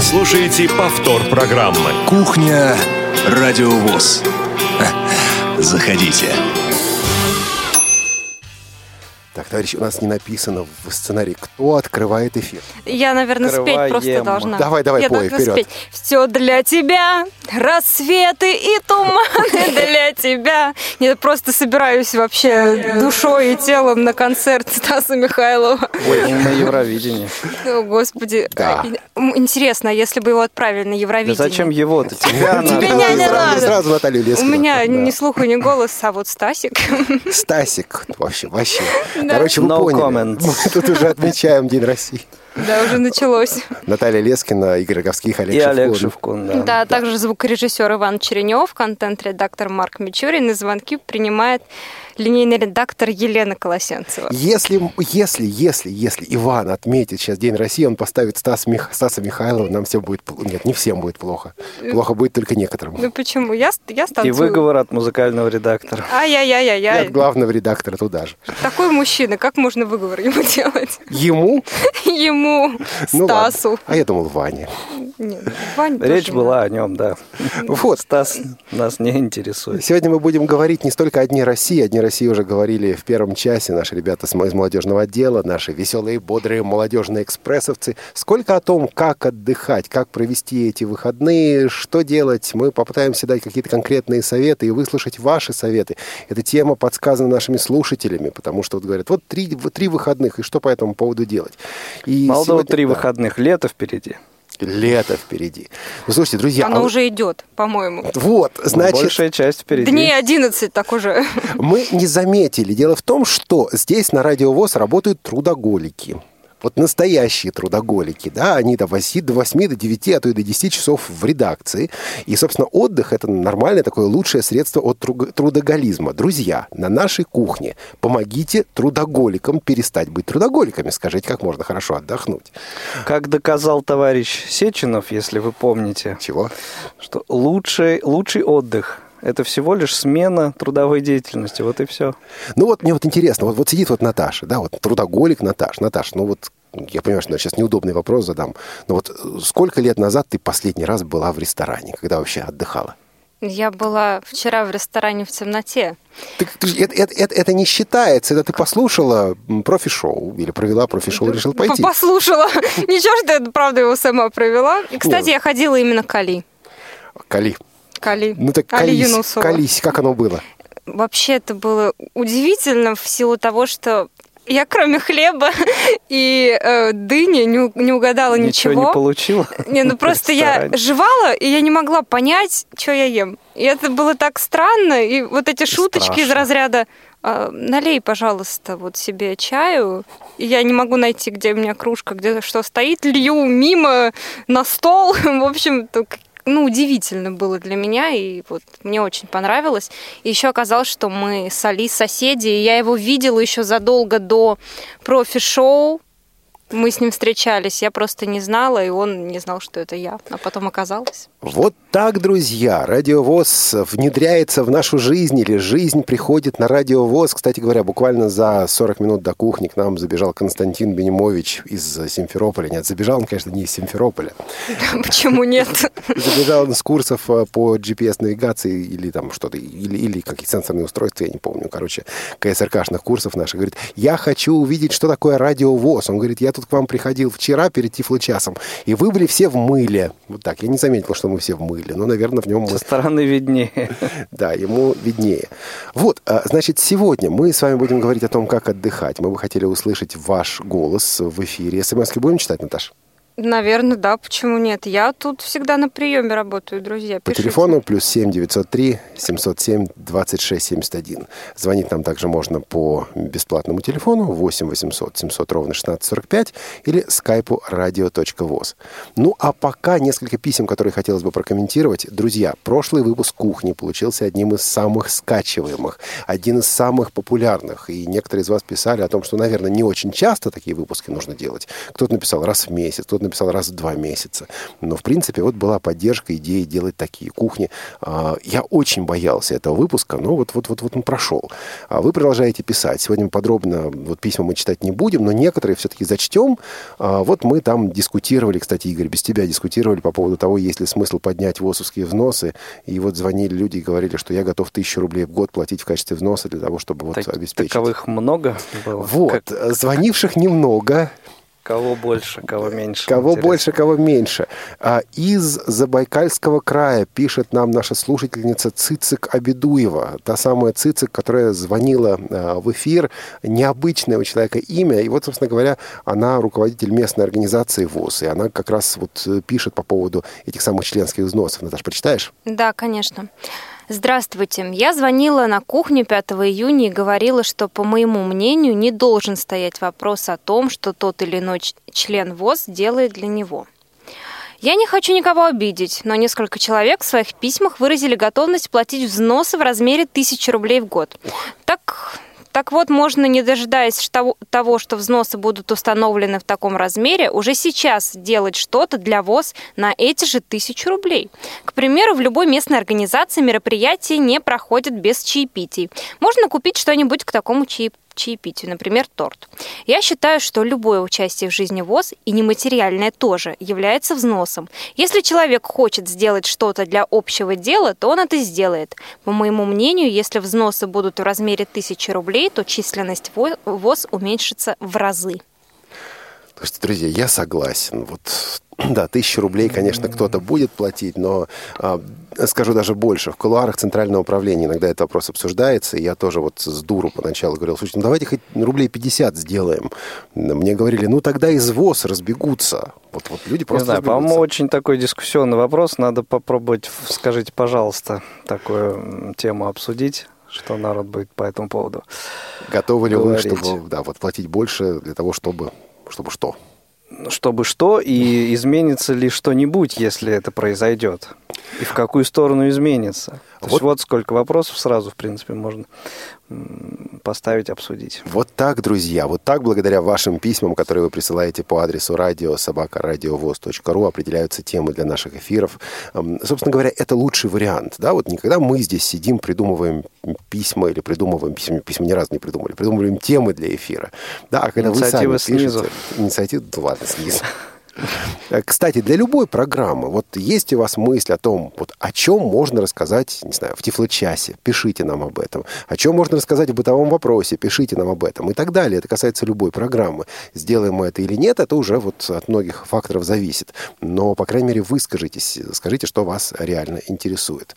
Вы слушаете повтор программы «Кухня Радио ВОС». Заходите. Так, товарищи, у нас не написано в сценарии, кто открывает эфир. Я, наверное, открываем. Спеть просто должна. Давай, пой, вперед. Спеть. Все для тебя, рассветы и туманы для тебя. Я просто собираюсь вообще душой и телом на концерт Стаса Михайлова. Ой, на Евровидении. О, Господи. Интересно, если бы его отправили на Евровидение. Да зачем его-то? Тебя не надо. Сразу Наталью Лескину. У меня ни слуха, ни голоса, а вот Стасик. Стасик, вообще. Короче, вы поняли. Мы тут уже отмечаем День России. Да, уже началось. Наталья Лескина, Игорь Роговских, Олег Шевкун. Да, также звукорежиссер Иван Черенев, контент-редактор Марк Мичурин, и звонки принимает линейный редактор Елена Колосенцева. Если Иван отметит сейчас День России, он поставит Стаса Михайлова, нам всем будет... Нет, не всем будет плохо. Плохо будет только некоторым. Ну почему? Я станцую. И выговор от музыкального редактора. И от главного редактора туда же. Такой мужчина, как можно выговор ему делать? Ему, Стасу. Ладно. А я думал, Ване. Нет, Ване речь тоже была о нем, да. Вот. Стас нас не интересует. Сегодня мы будем говорить не столько о Дне России. О Дне России уже говорили в первом часе наши ребята из молодежного отдела, наши веселые, бодрые молодежные экспрессовцы. Сколько о том, как отдыхать, как провести эти выходные, что делать. Мы попытаемся дать какие-то конкретные советы и выслушать ваши советы. Эта тема подсказана нашими слушателями, потому что вот говорят, вот три выходных, и что по этому поводу делать? И мало того, три выходных, лето впереди. Лето впереди. Ну, слушайте, друзья... Оно уже идет, по-моему. Вот, значит... Большая часть впереди. Дней 11 так уже. Мы не заметили. Дело в том, что здесь на Радио ВОС работают трудоголики. Вот настоящие трудоголики, да, они до 8, до 9, а то и до 10 часов в редакции. И, собственно, отдых – это нормальное такое лучшее средство от трудоголизма. Друзья, на нашей кухне помогите трудоголикам перестать быть трудоголиками. Скажите, как можно хорошо отдохнуть. Как доказал товарищ Сеченов, если вы помните. Чего? Что лучший отдых – это всего лишь смена трудовой деятельности, вот и все. Ну вот мне вот интересно, вот сидит вот Наташа, да, вот трудоголик Наташа. Наташа, ну вот я понимаю, что сейчас неудобный вопрос задам, но вот сколько лет назад ты последний раз была в ресторане, когда вообще отдыхала? Я была вчера в ресторане «В темноте». Это не считается. Это ты послушала профи-шоу или провела профи-шоу, решила пойти. Послушала. Ничего, что я, правда, его сама провела. И, кстати, я ходила именно к Али. Ну так Али Юнусова, как оно было? Вообще это было удивительно в силу того, что я кроме хлеба и дыни не угадала ничего. Ничего не получила? Не, ну просто я жевала, и я не могла понять, что я ем. И это было так странно, и вот эти шуточки из разряда... налей, пожалуйста, вот себе чаю. Я не могу найти, где у меня кружка, где что стоит, лью мимо на стол. В общем, удивительно было для меня, и вот мне очень понравилось. И еще оказалось, что мы с Али соседи, и я его видела еще задолго до профи-шоу. Мы с ним встречались, я просто не знала, и он не знал, что это я, а потом оказалось. Вот так, друзья, Радио ВОС внедряется в нашу жизнь, или жизнь приходит на Радио ВОС. Кстати говоря, буквально за 40 минут до кухни к нам забежал Константин Бенемович из Симферополя. Нет, забежал он, конечно, не из Симферополя. Почему нет? Забежал он с курсов по GPS-навигации или там что-то, или какие-то сенсорные устройства, я не помню, короче, КСРК-шных курсов наших. Говорит, я хочу увидеть, что такое Радио ВОС. Он говорит, я тут к вам приходил вчера перед тифлочасом, и вы были все в мыле. Вот так, я не заметил, что мы все в мыле, но, наверное, в нем... Со стороны виднее. Да, ему виднее. Вот, значит, сегодня мы с вами будем говорить о том, как отдыхать. Мы бы хотели услышать ваш голос в эфире. СМСки будем читать, Наташа? Наверное, да, почему нет? Я тут всегда на приеме работаю, друзья. Пишите. По телефону +7 903 707 26 71. Звонить нам также можно по бесплатному телефону 8 800 700 16 45 или скайпу radio.voz. Ну, а пока несколько писем, которые хотелось бы прокомментировать. Друзья, прошлый выпуск «Кухни» получился одним из самых скачиваемых, один из самых популярных. И некоторые из вас писали о том, что, наверное, не очень часто такие выпуски нужно делать. Кто-то написал раз в месяц, кто-то написал раз в 2 месяца. Но, в принципе, вот была поддержка идеи делать такие кухни. Я очень боялся этого выпуска, но вот он прошел. Вы продолжаете писать. Сегодня подробно письма мы читать не будем, но некоторые все-таки зачтем. Вот мы там дискутировали, кстати, Игорь, без тебя дискутировали по поводу того, есть ли смысл поднять ВОСовские взносы. И вот звонили люди и говорили, что я готов 1000 рублей в год платить в качестве взноса для того, чтобы обеспечить. Таковых много было? Звонивших немного. Кого больше, кого меньше. Кого интересно. Больше, кого меньше. Из Забайкальского края пишет нам наша слушательница Цицик Абедуева. Та самая Цицик, которая звонила в эфир. Необычное у человека имя. И вот, собственно говоря, она руководитель местной организации ВОС. И она как раз пишет по поводу этих самых членских взносов. Наташа, прочитаешь? Да, конечно. Здравствуйте. Я звонила на кухню 5 июня и говорила, что, по моему мнению, не должен стоять вопрос о том, что тот или иной член ВОС делает для него. Я не хочу никого обидеть, но несколько человек в своих письмах выразили готовность платить взносы в размере 1000 рублей в год. Так вот, можно, не дожидаясь того, что взносы будут установлены в таком размере, уже сейчас делать что-то для ВОС на эти же 1000 рублей. К примеру, в любой местной организации мероприятия не проходят без чаепитий. Можно купить что-нибудь к такому чаепитию, например, торт. Я считаю, что любое участие в жизни ВОС, и нематериальное тоже, является взносом. Если человек хочет сделать что-то для общего дела, то он это сделает. По моему мнению, если взносы будут в размере 1000 рублей, то численность ВОС уменьшится в разы. Слушайте, друзья, я согласен. 1000 рублей, конечно, кто-то будет платить, но скажу даже больше. В кулуарах Центрального управления иногда этот вопрос обсуждается, и я тоже с дуру поначалу говорил, слушайте, давайте хоть 50 рублей сделаем. Мне говорили, тогда из ВОС разбегутся. Люди просто не знаю, разбегутся. По-моему, очень такой дискуссионный вопрос. Надо попробовать, скажите, пожалуйста, такую тему обсудить. Что народ будет по этому поводу готовы ли говорить. Вы, чтобы платить больше для того, чтобы что? Чтобы что, и изменится ли что-нибудь, если это произойдет? И в какую сторону изменится? То есть сколько вопросов сразу, в принципе, можно поставить, обсудить. Так, друзья, благодаря вашим письмам, которые вы присылаете по адресу radio@radiovos.ru, определяются темы для наших эфиров. Собственно говоря, это лучший вариант. Не когда мы здесь сидим, придумываем письма или письма ни разу не придумали, придумываем темы для эфира. А когда инициатива вы сами пишете... Снизу. Инициатива снизу. Ладно, снизу. Кстати, для любой программы, есть у вас мысль о том, о чем можно рассказать, не знаю, в Тифлочасе, пишите нам об этом. О чем можно рассказать в бытовом вопросе, пишите нам об этом и так далее. Это касается любой программы. Сделаем мы это или нет, это уже от многих факторов зависит. Но, по крайней мере, выскажитесь, скажите, что вас реально интересует.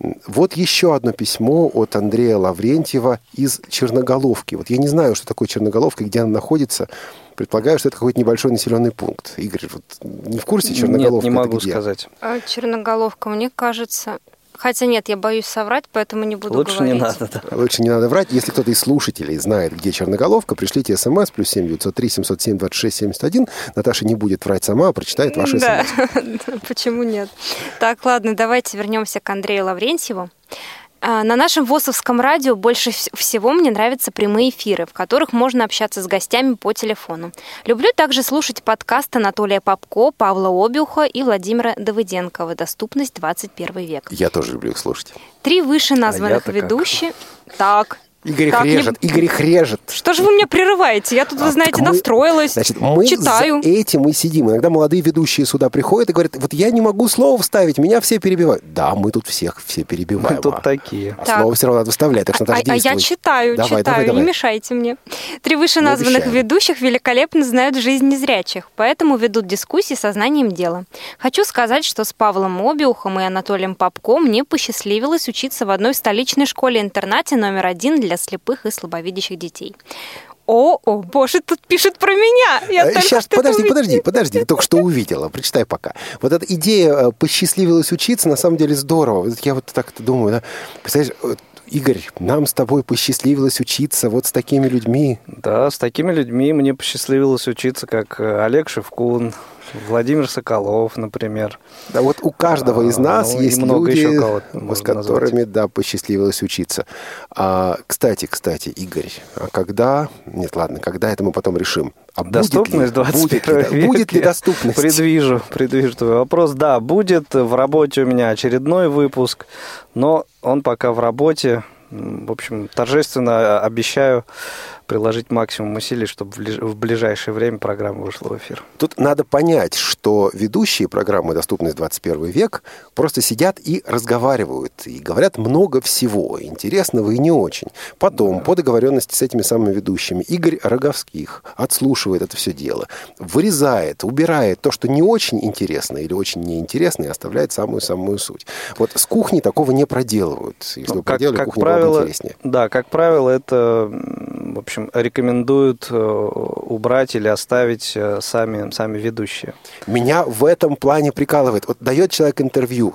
Еще одно письмо от Андрея Лаврентьева из Черноголовки. Я не знаю, что такое Черноголовка, где она находится. Предполагаю, что это какой-то небольшой населенный пункт. Игорь, не в курсе Черноголовка? Нет, не могу сказать. Черноголовка, мне кажется... Хотя нет, я боюсь соврать, поэтому не буду говорить. Лучше не надо врать. Если кто-то из слушателей знает, где Черноголовка, пришлите СМС +7 903 707 26 71. Наташа не будет врать сама, а прочитает ваши СМС. Почему нет? Так, ладно, давайте вернемся к Андрею Лаврентьеву. На нашем ВОСовском радио больше всего мне нравятся прямые эфиры, в которых можно общаться с гостями по телефону. Люблю также слушать подкасты Анатолия Попко, Павла Обюха и Владимира Давыденкова «Доступность. 21 век». Я тоже люблю их слушать. 3 вышеназванных ведущих... Игорь их режет. Что же вы меня прерываете? Я тут, вы знаете, настроилась, мы читаю. За этим и сидим. Иногда молодые ведущие сюда приходят и говорят, я не могу слово вставить, меня все перебивают. Да, мы тут все перебиваем. Мы тут такие. Слово все равно надо вставлять. Так что надо действовать. А я читаю, не мешайте мне. 3 вышеназванных ведущих великолепно знают жизнь незрячих, поэтому ведут дискуссии со знанием дела. Хочу сказать, что с Павлом Обиухом и Анатолием Попко мне посчастливилось учиться в одной столичной школе-интернате номер 1 для слепых и слабовидящих детей. О, боже, тут пишет про меня. Сейчас, подожди, только что увидела. Прочитай пока. Эта идея посчастливилась учиться, на самом деле здорово. Я так думаю, представляешь, Игорь, нам с тобой посчастливилось учиться вот с такими людьми. Да, с такими людьми мне посчастливилось учиться, как Олег Шевкун, Владимир Соколов, например. Да, вот у каждого из нас есть люди, с которыми посчастливилось учиться. Кстати, Игорь, когда это мы потом решим? Доступность 21 века. Будет ли доступность? Предвижу твой вопрос. Да, будет. В работе у меня очередной выпуск, но он пока в работе. В общем, торжественно обещаю приложить максимум усилий, чтобы в ближайшее время программа вышла в эфир. Тут надо понять, что ведущие программы «Доступность 21 век» просто сидят и разговаривают, и говорят много всего, интересного и не очень. Потом, по договоренности с этими самыми ведущими, Игорь Роговских отслушивает это все дело, вырезает, убирает то, что не очень интересно или очень неинтересно, и оставляет самую-самую суть. Вот с кухни такого не проделывают. Если вы проделали, кухня была бы интереснее. Да, как правило, это, в общем, рекомендуют убрать или оставить сами ведущие. Меня в этом плане прикалывает. Вот дает человек интервью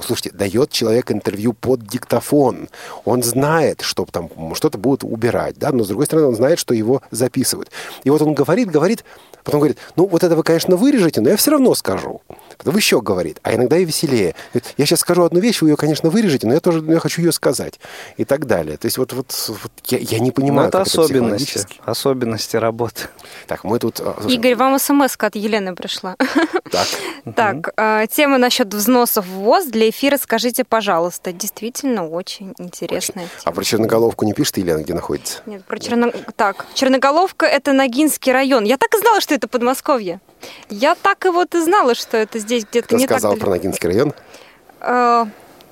под диктофон. Он знает, что там что-то будут убирать, да, но с другой стороны он знает, что его записывают. И вот он говорит, потом говорит, это вы, конечно, вырежете, но я все равно скажу. Потом еще говорит, а иногда и веселее. Говорит, я сейчас скажу одну вещь, вы ее, конечно, вырежете, но я хочу ее сказать. И так далее. То есть я не понимаю, это особенности. Особенности работы. Так, мы тут... Игорь, вам смс-ка от Елены пришла. Так, тема насчет взносов в ВОС для эфира скажите, пожалуйста. Действительно очень интересная тема. А про Черноголовку не пишет Елена, где находится? Нет, про Черноголовку. Так, Черноголовка — это Ногинский район. Я так и знала, что это Подмосковье. Я так и вот и знала, что это здесь где-то не так. Кто сказал про Ногинский район?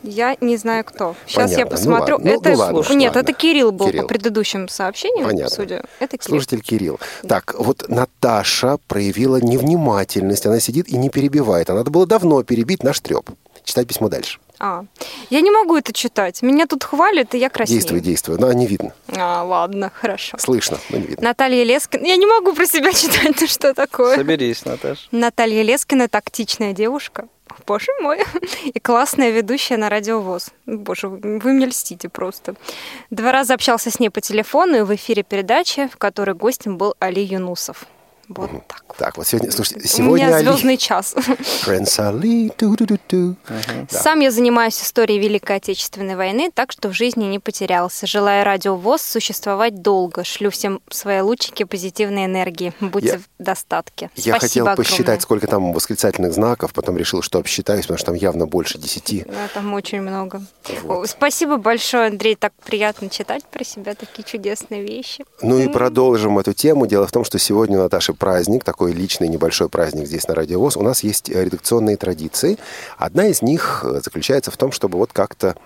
Я не знаю, кто. Сейчас понятно. Я посмотрю. Это Кирилл был по предыдущим сообщениям. Понятно. Судя. Это Кирилл. Слушатель Кирилл. Да. Так, вот Наташа проявила невнимательность. Она сидит и не перебивает. А надо было давно перебить наш трёп. Читать письмо дальше. Я не могу это читать. Меня тут хвалят, и я краснею. Действуй. Не видно. Ладно, хорошо. Слышно, но не видно. Наталья Лескина. Я не могу про себя читать, ну что такое. Соберись, Наташа. Наталья Лескина — тактичная девушка. Боже мой. И классная ведущая на Радио ВОС. Боже, вы мне льстите просто. 2 раза общался с ней по телефону, и в эфире передачи, в которой гостем был Али Юнусов. Вот так. Так, вот сегодня у меня звездный час. Сам я занимаюсь историей Великой Отечественной войны, так что в жизни не потерялся. Желаю Радио ВОС существовать долго. Шлю всем свои лучики позитивной энергии. Будьте в достатке. Я хотел посчитать, сколько там восклицательных знаков, потом решил, что обсчитаюсь, потому что там явно больше 10. Да, там очень много. Вот. Спасибо большое, Андрей. Так приятно читать про себя такие чудесные вещи. И продолжим эту тему. Дело в том, что сегодня у Наташи праздник, такой личный небольшой праздник здесь на Радио ВОС. У нас есть редакционные традиции. Одна из них заключается в том, чтобы вот как-то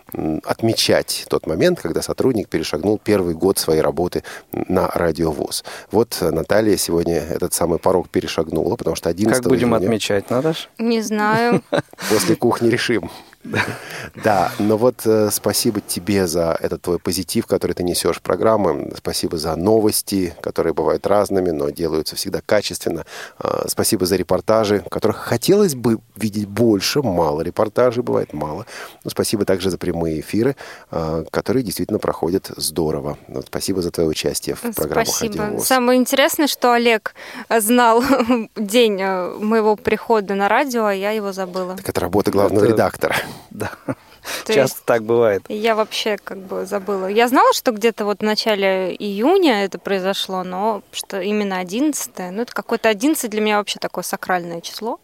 отмечать тот момент, когда сотрудник перешагнул 1 год своей работы на Радио ВОС. Вот Наталья сегодня этот самый порог перешагнула, потому что 11 июня... Как будем отмечать, Наташ? Не знаю. После кухни решим. Да, но вот спасибо тебе за этот твой позитив, который ты несешь в программу. Спасибо за новости, которые бывают разными, но делаются всегда качественно. Спасибо за репортажи, которых хотелось бы видеть больше. Мало репортажей, бывает мало. Но спасибо также за прямые эфиры, которые действительно проходят здорово. Вот спасибо за твое участие в программе. Спасибо. Самое интересное, что Олег знал день моего прихода на радио, а я его забыла. Так это работа главного редактора. Да. Часто так бывает. Я вообще забыла. Я знала, что где-то в начале июня это произошло, но что именно 11, это какое-то 11 для меня вообще такое сакральное число.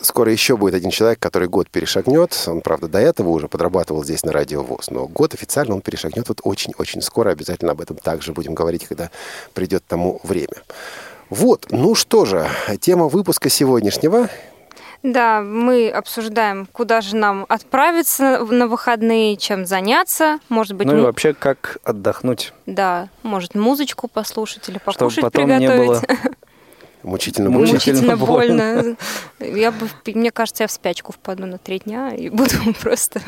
Скоро еще будет один человек, который 1 год перешагнет. Он, правда, до этого уже подрабатывал здесь на Радио ВОС, но 1 год официально он перешагнет очень-очень скоро. Обязательно об этом также будем говорить, когда придет тому время. Вот, ну что же, тема выпуска сегодняшнего... Да, мы обсуждаем, куда же нам отправиться на выходные, чем заняться, может быть... И вообще, как отдохнуть. Да, может, музычку послушать или покушать, чтобы потом приготовить. Не было... Мучительно больно. Мне кажется, я в спячку впаду на 3 дня и буду просто...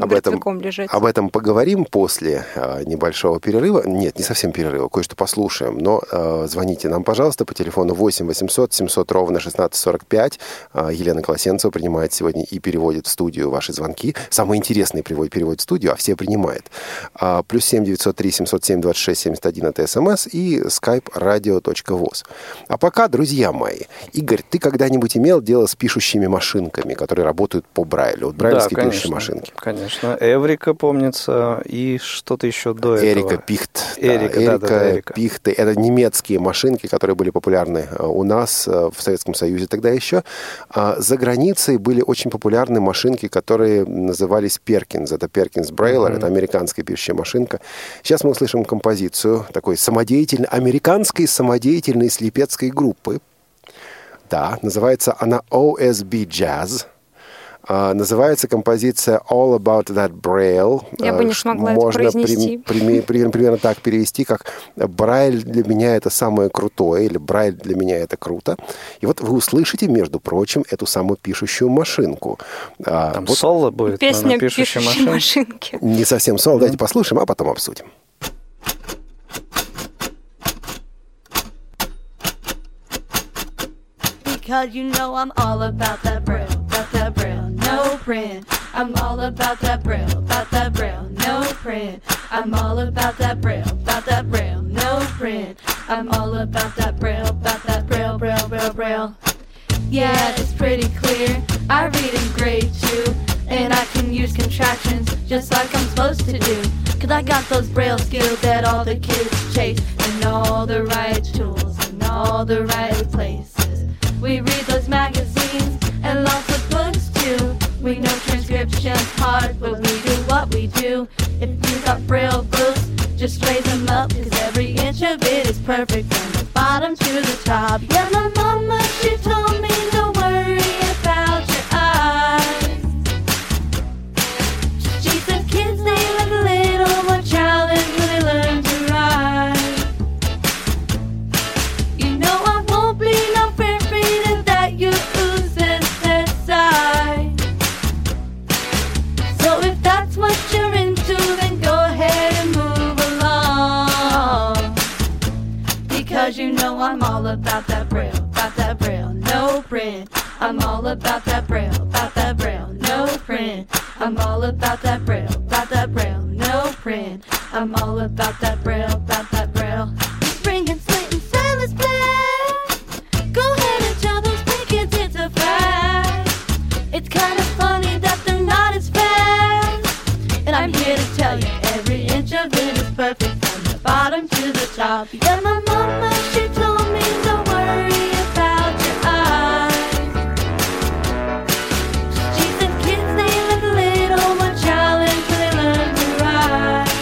Об этом поговорим после небольшого перерыва. Нет, не совсем перерыва, кое-что послушаем. Но звоните нам, пожалуйста, по телефону 8 800 700 ровно 1645. Елена Колосенцева принимает сегодня и переводит в студию ваши звонки. Самые интересные переводит в студию, а все принимает. Плюс 7 903 707 26 71 это СМС и Skype radio.voz. А пока, друзья мои, Игорь, ты когда-нибудь имел дело с пишущими машинками, которые работают по Брайлю? Вот брайлевские, да, пишущие машинки. Конечно. Эврика, помнится, и что-то еще до этого. Эрика, Пихт. Пихты. Это немецкие машинки, которые были популярны у нас в Советском Союзе тогда еще. За границей были очень популярны машинки, которые назывались Перкинс. Это Перкинс Брейлер, это американская пишущая машинка. Сейчас мы услышим композицию такой американской самодеятельной слепецкой группы. Да, называется она OSB Jazz. Называется композиция All About That Braille. Я бы не смогла это произнести. Можно примерно так перевести, как «Брайль для меня это самое крутое» или «Брайль для меня это круто». И вот вы услышите, между прочим, эту самую пишущую машинку. Там вот соло будет. Песня о пишущей машинке. Не совсем соло. Давайте послушаем, а потом обсудим. Because you know I'm all about that Braille, no print. I'm all about that Braille, no print. I'm all about that Braille, no print. I'm all about that Braille, Braille, Braille, Braille. Yeah, it's pretty clear. I read in grade 2, and I can use contractions just like I'm supposed to do. Cause I got those Braille skills that all the kids chase, and all the right tools, and all the right places. We read those magazines and lots of books too. We know transcription's hard, but we do what we do. If you got Braille books, just raise them up, cause every inch of it is perfect from the bottom to the top. Yeah, my mama, she told me to worry about your eyes. She said kids, they look little, but child is really learning to write. You know I won't be no proofreading that you ooze and sigh. So if that's what you're into, then go ahead and move along. Because you know I'm all about that Braille, no print. I'm all about that Braille, no print. I'm all about that Braille, no print. I'm all about that Braille, spring and slate and silence play. Go ahead and tell those kids it's a fact. It's kind of funny that they're not as fast. And I'm here to tell you every inch of it is perfect from the bottom to the top. Yeah, my mama, she told me don't worry about your eyes. She said kids, they look little, but child is really learn to ride.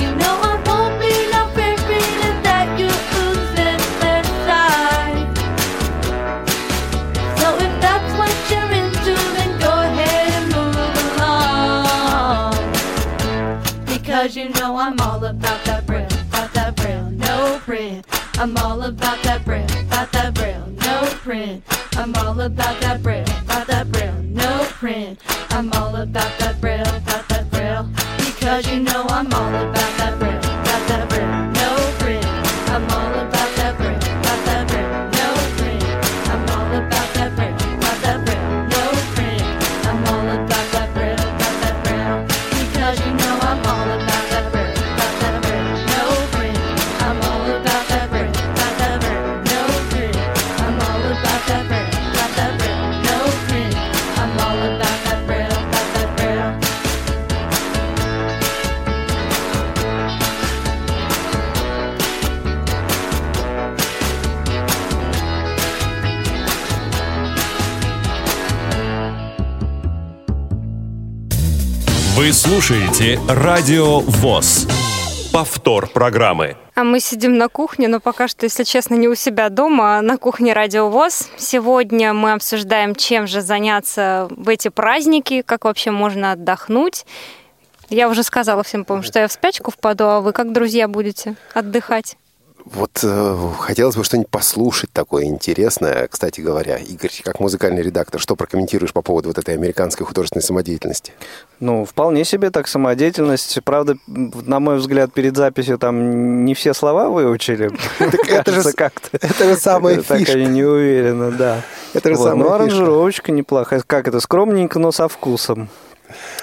You know I won't be no proofreading that you ooze and sigh. So if that's what you're into, then go ahead and move along. Because you know I'm all about that Braille, no print. I'm all about that Braille, no print. I'm all about that Braille, no print. I'm all about that Braille, because you know I'm all about that Braille, no print. I'm all about that Braille, no print. I'm all about that Braille, no print. I'm all about that Braille, because you know I'm all about that Braille, no print. I'm all about that Braille, no print. I'm all about that Braille, no print. I'm all about that Braille. Вы слушаете Радио ВОС. Повтор программы. А мы сидим на кухне, но пока что, если честно, не у себя дома, а на кухне Радио ВОС. Сегодня мы обсуждаем, чем же заняться в эти праздники, как вообще можно отдохнуть. Я уже сказала всем, по-моему, что я в спячку впаду, а вы как, друзья, будете отдыхать? Вот хотелось бы что-нибудь послушать такое интересное. Кстати говоря, Игорь, как музыкальный редактор, что прокомментируешь по поводу вот этой американской художественной самодеятельности? Ну, вполне себе так самодеятельность. Правда, на мой взгляд, перед записью там не все слова выучили. Это же самая фишка. Так они не уверены, да. Ну, аранжировочка неплохая. Как это, скромненько, но со вкусом.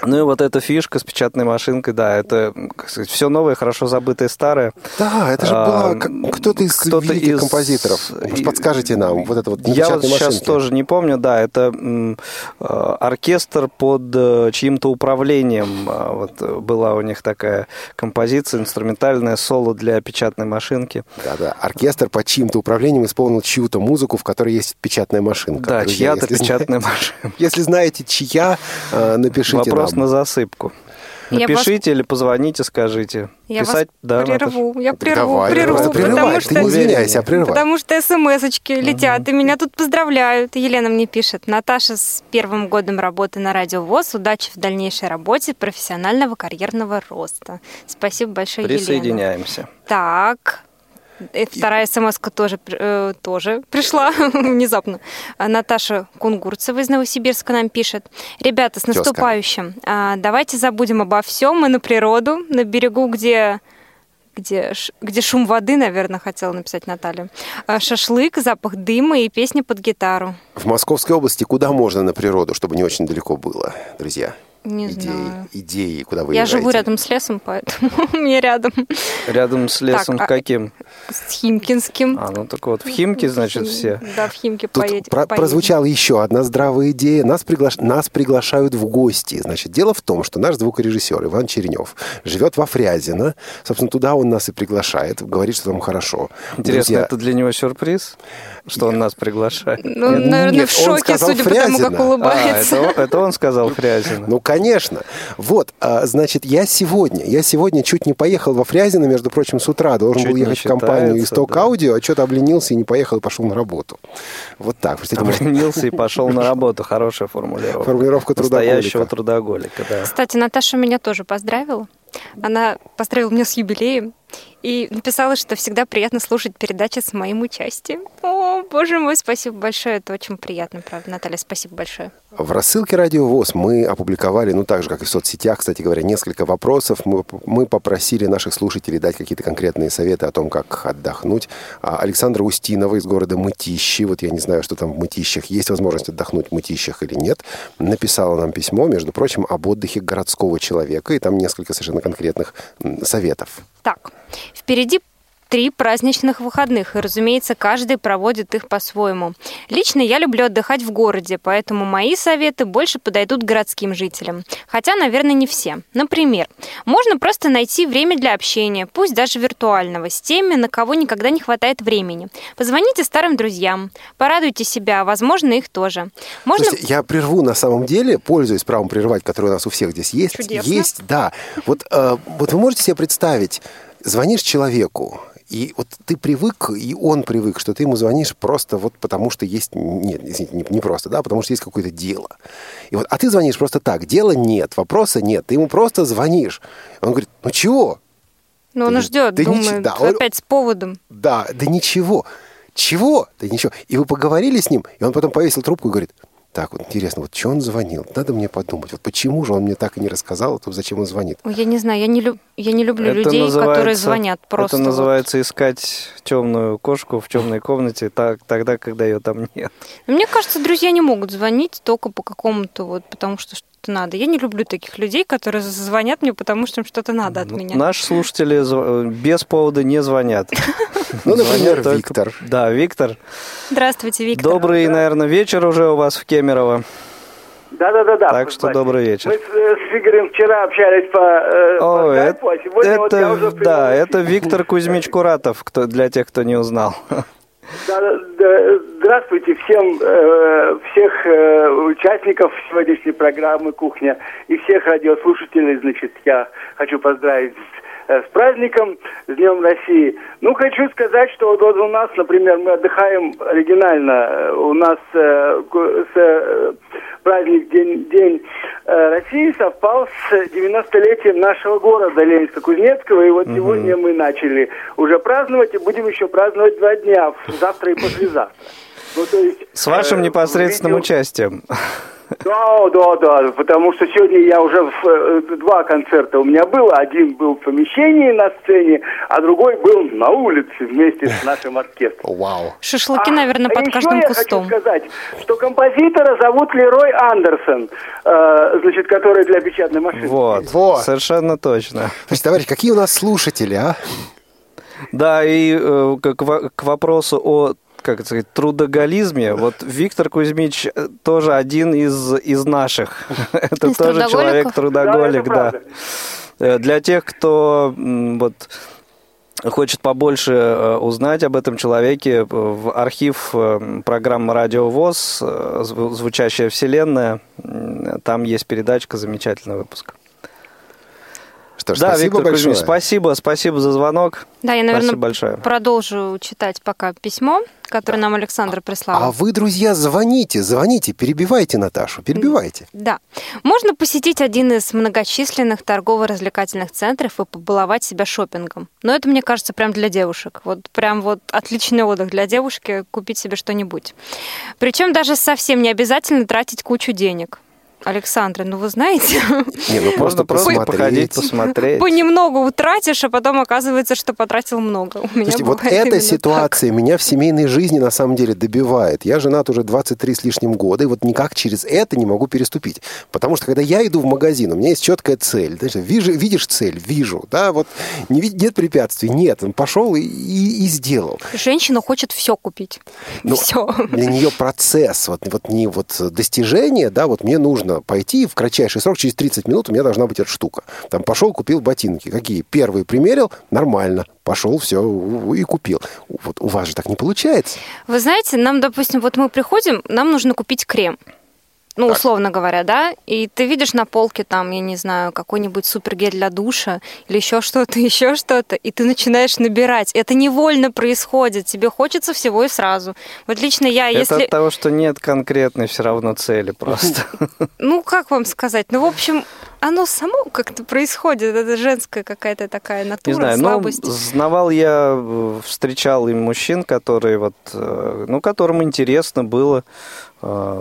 Ну и вот эта фишка с печатной машинкой, да, это, как сказать, все новое, хорошо забытое, старое. Да, это же было кто-то из великих композиторов. Подскажите нам, вот это вот на печатной машинке. Я сейчас тоже не помню, да, это оркестр под чьим-то управлением. Вот была у них такая композиция, инструментальное соло для печатной машинки. Да-да, оркестр под чьим-то управлением исполнил чью-то музыку, в которой есть печатная машинка. Да, друзья, чья-то печатная машинка. Если знаете, чья, напишите. Вопрос нам на засыпку. Напишите или позвоните, скажите. Я писать, вас да, прерву. Я прерву. Давай, прерву, потому что смс-очки летят, и меня тут поздравляют. Елена мне пишет: Наташа, с первым годом работы на Радио ВОС. Удачи в дальнейшей работе, профессионального карьерного роста. Спасибо большое, Елена. Присоединяемся. Так. И вторая смс-ка тоже пришла внезапно. Наташа Кунгурцева из Новосибирска нам пишет. Ребята, с наступающим. Давайте забудем обо всем и на природу, на берегу, где шум воды, наверное, хотела написать Наталья. Шашлык, запах дыма и песни под гитару. В Московской области куда можно на природу, чтобы не очень далеко было, друзья? Не знаю. Идеи, куда вы играете? Я живу рядом с лесом, поэтому мне рядом. Рядом с лесом так, каким? С Химкинским. Ну так вот, в Химки, значит, все. Да, в Химки поедем. Прозвучала еще одна здравая идея. Нас приглашают в гости. Значит, дело в том, что наш звукорежиссер Иван Черенев живет во Фрязино. Собственно, туда он нас и приглашает. Говорит, что там хорошо. Интересно, друзья, это для него сюрприз, что он нас приглашает? Ну, наверное, в шоке, судя по тому, как улыбается. Это он сказал Фрязино. Ну, конечно. Вот, значит, я сегодня чуть не поехал во Фрязино, между прочим, с утра. Должен был ехать в компанию из Ток-Аудио, а что-то обленился и не поехал, и пошел на работу. Вот так. Обленился и пошел на работу. Хорошая формулировка. Формулировка трудоголика. Настоящего трудоголика, да. Кстати, Наташа меня тоже поздравила. Она поздравила меня с юбилеем и написала, что всегда приятно слушать передачи с моим участием. О, боже мой, спасибо большое. Это очень приятно, правда. Наталья, спасибо большое. В рассылке «Радио ВОС» мы опубликовали, так же, как и в соцсетях, кстати говоря, несколько вопросов. Мы попросили наших слушателей дать какие-то конкретные советы о том, как отдохнуть. Александра Устинова из города Мытищи, вот я не знаю, что там в Мытищах, есть возможность отдохнуть в Мытищах или нет, написала нам письмо, между прочим, об отдыхе городского человека, и там несколько совершенно конкретных советов. Так, впереди 3 праздничных выходных, и, разумеется, каждый проводит их по-своему. Лично я люблю отдыхать в городе, поэтому мои советы больше подойдут городским жителям. Хотя, наверное, не все. Например, можно просто найти время для общения, пусть даже виртуального, с теми, на кого никогда не хватает времени. Позвоните старым друзьям, порадуйте себя, возможно, их тоже. Можно... Слушайте, я прерву на самом деле, пользуясь правом прервать, который у нас у всех здесь есть. Чудесно. Есть, да. Вот вы можете себе представить, звонишь человеку, и вот ты привык, и он привык, что ты ему звонишь просто вот потому, что есть... Нет, извините, не просто, да, потому что есть какое-то дело. И вот, а ты звонишь просто так, дела нет, вопроса нет, ты ему просто звонишь. Он говорит, чего? Ну он ждет, думает, опять с поводом. Да, да ничего. Чего? Да ничего. И вы поговорили с ним, и он потом повесил трубку и говорит... Так, вот интересно, вот что он звонил? Надо мне подумать, вот почему же он мне так и не рассказал, то зачем он звонит? Я не знаю, я не люблю это людей, которые звонят просто. Это называется искать темную кошку в темной комнате тогда, когда ее там нет. Мне кажется, друзья не могут звонить только по какому-то потому что что-то надо. Я не люблю таких людей, которые звонят мне, потому что им что-то надо от меня. Наши слушатели без повода не звонят. Ну, например, Виктор. Да, Виктор. Здравствуйте, Виктор. Добрый, наверное, вечер уже у вас в Кемерово. Да. Так что добрый вечер. Мы с Игорем вчера общались по скайпу, а сегодня я уже... Да, это Виктор Кузьмич Куратов, для тех, кто не узнал. Да, здравствуйте всех участников сегодняшней программы «Кухня» и всех радиослушателей. Значит, я хочу поздравить с праздником, с Днем России. Ну, хочу сказать, что вот у нас, например, мы отдыхаем оригинально. У нас праздник День России совпал с 90-летием нашего города Ленинска-Кузнецкого. И вот сегодня мы начали уже праздновать и будем еще праздновать 2 дня, завтра и послезавтра. Ну, то есть, с вашим непосредственным участием. Да, потому что сегодня я уже 2 концерта у меня было. Один был в помещении на сцене, а другой был на улице вместе с нашим оркестром. Вау. Шашлыки, наверное, под каждым кустом. Я хочу сказать, что композитора зовут Лерой Андерсон, значит, который для печатной машины. Вот, совершенно точно. Слушайте, товарищ, какие у нас слушатели, а? Да, и к вопросу о... как это сказать, трудоголизме. Вот Виктор Кузьмич тоже один из наших. Это тоже человек-трудоголик, да. Для тех, кто вот хочет побольше узнать об этом человеке, в архив программы «Радио ВОС», «Звучащая вселенная», там есть передачка, замечательный выпуск. Что ж, да, спасибо, Виктор Кузьмич, спасибо за звонок. Да, я, наверное, продолжу читать пока письмо, которое нам Александр прислал. А вы, друзья, звоните, перебивайте Наташу, перебивайте. Да. Можно посетить один из многочисленных торгово-развлекательных центров и побаловать себя шопингом. Но это, мне кажется, прям для девушек. Вот прям вот отличный отдых для девушки, купить себе что-нибудь. Причем даже совсем не обязательно тратить кучу денег. Александра, ну вы знаете... Не, ну просто походить, посмотреть. Понемногу утратишь, а потом оказывается, что потратил много. У меня слушайте, вот эта ситуация так меня в семейной жизни на самом деле добивает. Я женат уже 23 с лишним года, и вот никак через это не могу переступить. Потому что когда я иду в магазин, у меня есть четкая цель. Видишь цель? Вижу. Да, вот нет препятствий, нет. Он пошел и сделал. Женщина хочет все купить. Ну, все. Для нее процесс, вот не вот достижение, да, вот мне нужно пойти в кратчайший срок, через 30 минут у меня должна быть эта штука. Там пошел, купил ботинки. Какие? Первые примерил, нормально. Пошел, все, и купил. Вот у вас же так не получается. Вы знаете, нам, допустим, вот мы приходим, нам нужно купить крем. Ну, так, условно говоря, да? И ты видишь на полке там, я не знаю, какой-нибудь супергель для душа или еще что-то, и ты начинаешь набирать. Это невольно происходит. Тебе хочется всего и сразу. Вот лично я, если... Это от того, что нет конкретной все равно цели просто. Ну, как вам сказать? Ну, в общем, оно само как-то происходит. Это женская какая-то такая натура, слабость. Не знаю, но встречал и мужчин, которые вот... Ну, которым интересно было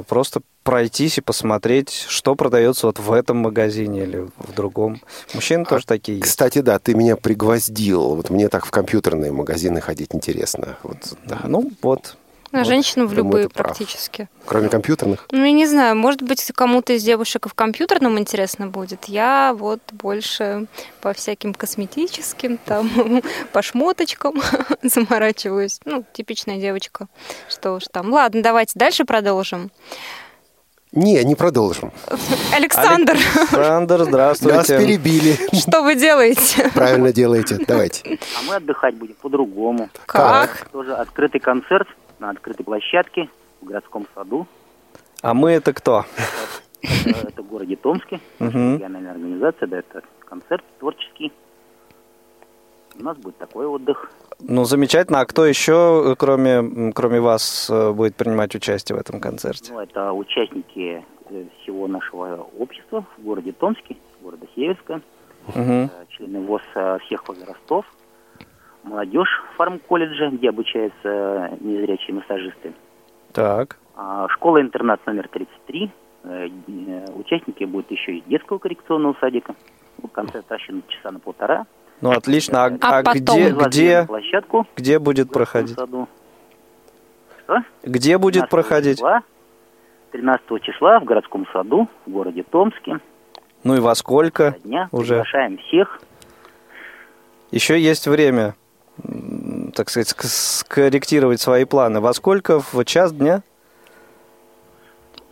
просто пройтись и посмотреть, что продается вот в этом магазине или в другом. Мужчины тоже такие есть. Кстати, да, ты меня пригвоздил. Вот мне так в компьютерные магазины ходить интересно. Вот, да. Ну, вот. А женщинам в любые практически. Кроме компьютерных? Ну, я не знаю, может быть, кому-то из девушек в компьютерном интересно будет. Я вот больше по всяким косметическим, там, по шмоточкам заморачиваюсь. Ну, типичная девочка. Что уж там. Ладно, давайте дальше продолжим. Не продолжим. Александр, здравствуйте. Нас перебили. Что вы делаете? Правильно делаете, давайте. А мы отдыхать будем по-другому. Как? Тоже открытый концерт на открытой площадке в городском саду. А мы это кто? Это в городе Томске. Региональная организация, да, это концерт творческий. У нас будет такой отдых. Ну, замечательно. А кто еще, кроме вас, будет принимать участие в этом концерте? Ну, это участники всего нашего общества в городе Томске, города Северска, члены ВОС всех возрастов, молодежь фармколледжа, где обучаются незрячие массажисты. Так. Школа-интернат номер 33. Участники будут еще из детского коррекционного садика. Концерт рассчитан часа на 1,5. Ну, отлично. А где будет проходить? Что? Где будет проходить? 13 числа в городском саду в городе Томске. Ну и во сколько уже? Приглашаем всех. Еще есть время, так сказать, скорректировать свои планы. Во сколько? В час дня?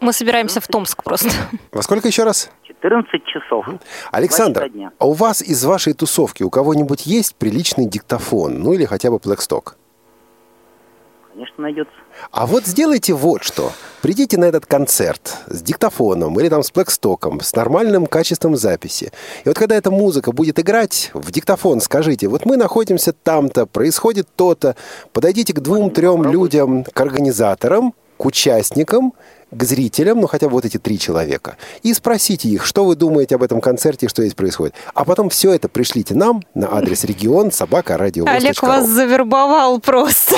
Мы собираемся в Томск просто. Во сколько еще раз? 14 часов. Александр, а у вас из вашей тусовки у кого-нибудь есть приличный диктофон? Ну или хотя бы плэксток? Конечно, найдется. А вот сделайте вот что. Придите на этот концерт с диктофоном или там с плэкстоком, с нормальным качеством записи. И вот когда эта музыка будет играть, в диктофон скажите: вот мы находимся там-то, происходит то-то. Подойдите к 2-3 людям, к организаторам, к участникам, к зрителям, ну хотя бы вот эти 3 человека, и спросите их, что вы думаете об этом концерте, что здесь происходит. А потом все это пришлите нам на адрес region@radiovos.ru. Олег вас завербовал просто.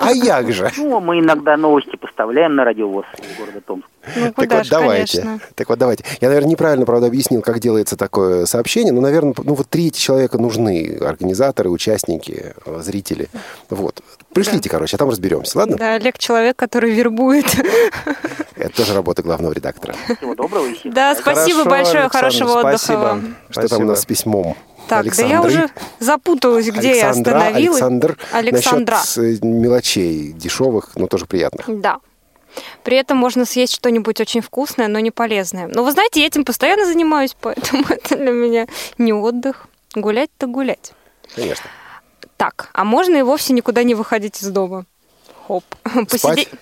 А як же? Ну, мы иногда новости поставляем на Радио ВОС города Томска. Ну, так вот, давайте. Конечно. Так вот, давайте. Я, наверное, неправильно, правда, объяснил, как делается такое сообщение, но, наверное, вот 3 эти человека нужны: организаторы, участники, зрители. Вот. Пришлите, да. Короче, а там разберемся, ладно? Да, Олег человек, который вербует. Это тоже работа главного редактора. Всего доброго. Да, спасибо большое, хорошего отдыха вам. Что там у нас с письмом? Так, да я уже запуталась, где я остановилась. Александра. Насчет мелочей дешевых, но тоже приятных. Да. При этом можно съесть что-нибудь очень вкусное, но не полезное. Но вы знаете, я этим постоянно занимаюсь, поэтому это для меня не отдых. Гулять-то гулять. Конечно. Так, а можно и вовсе никуда не выходить из дома. Хоп.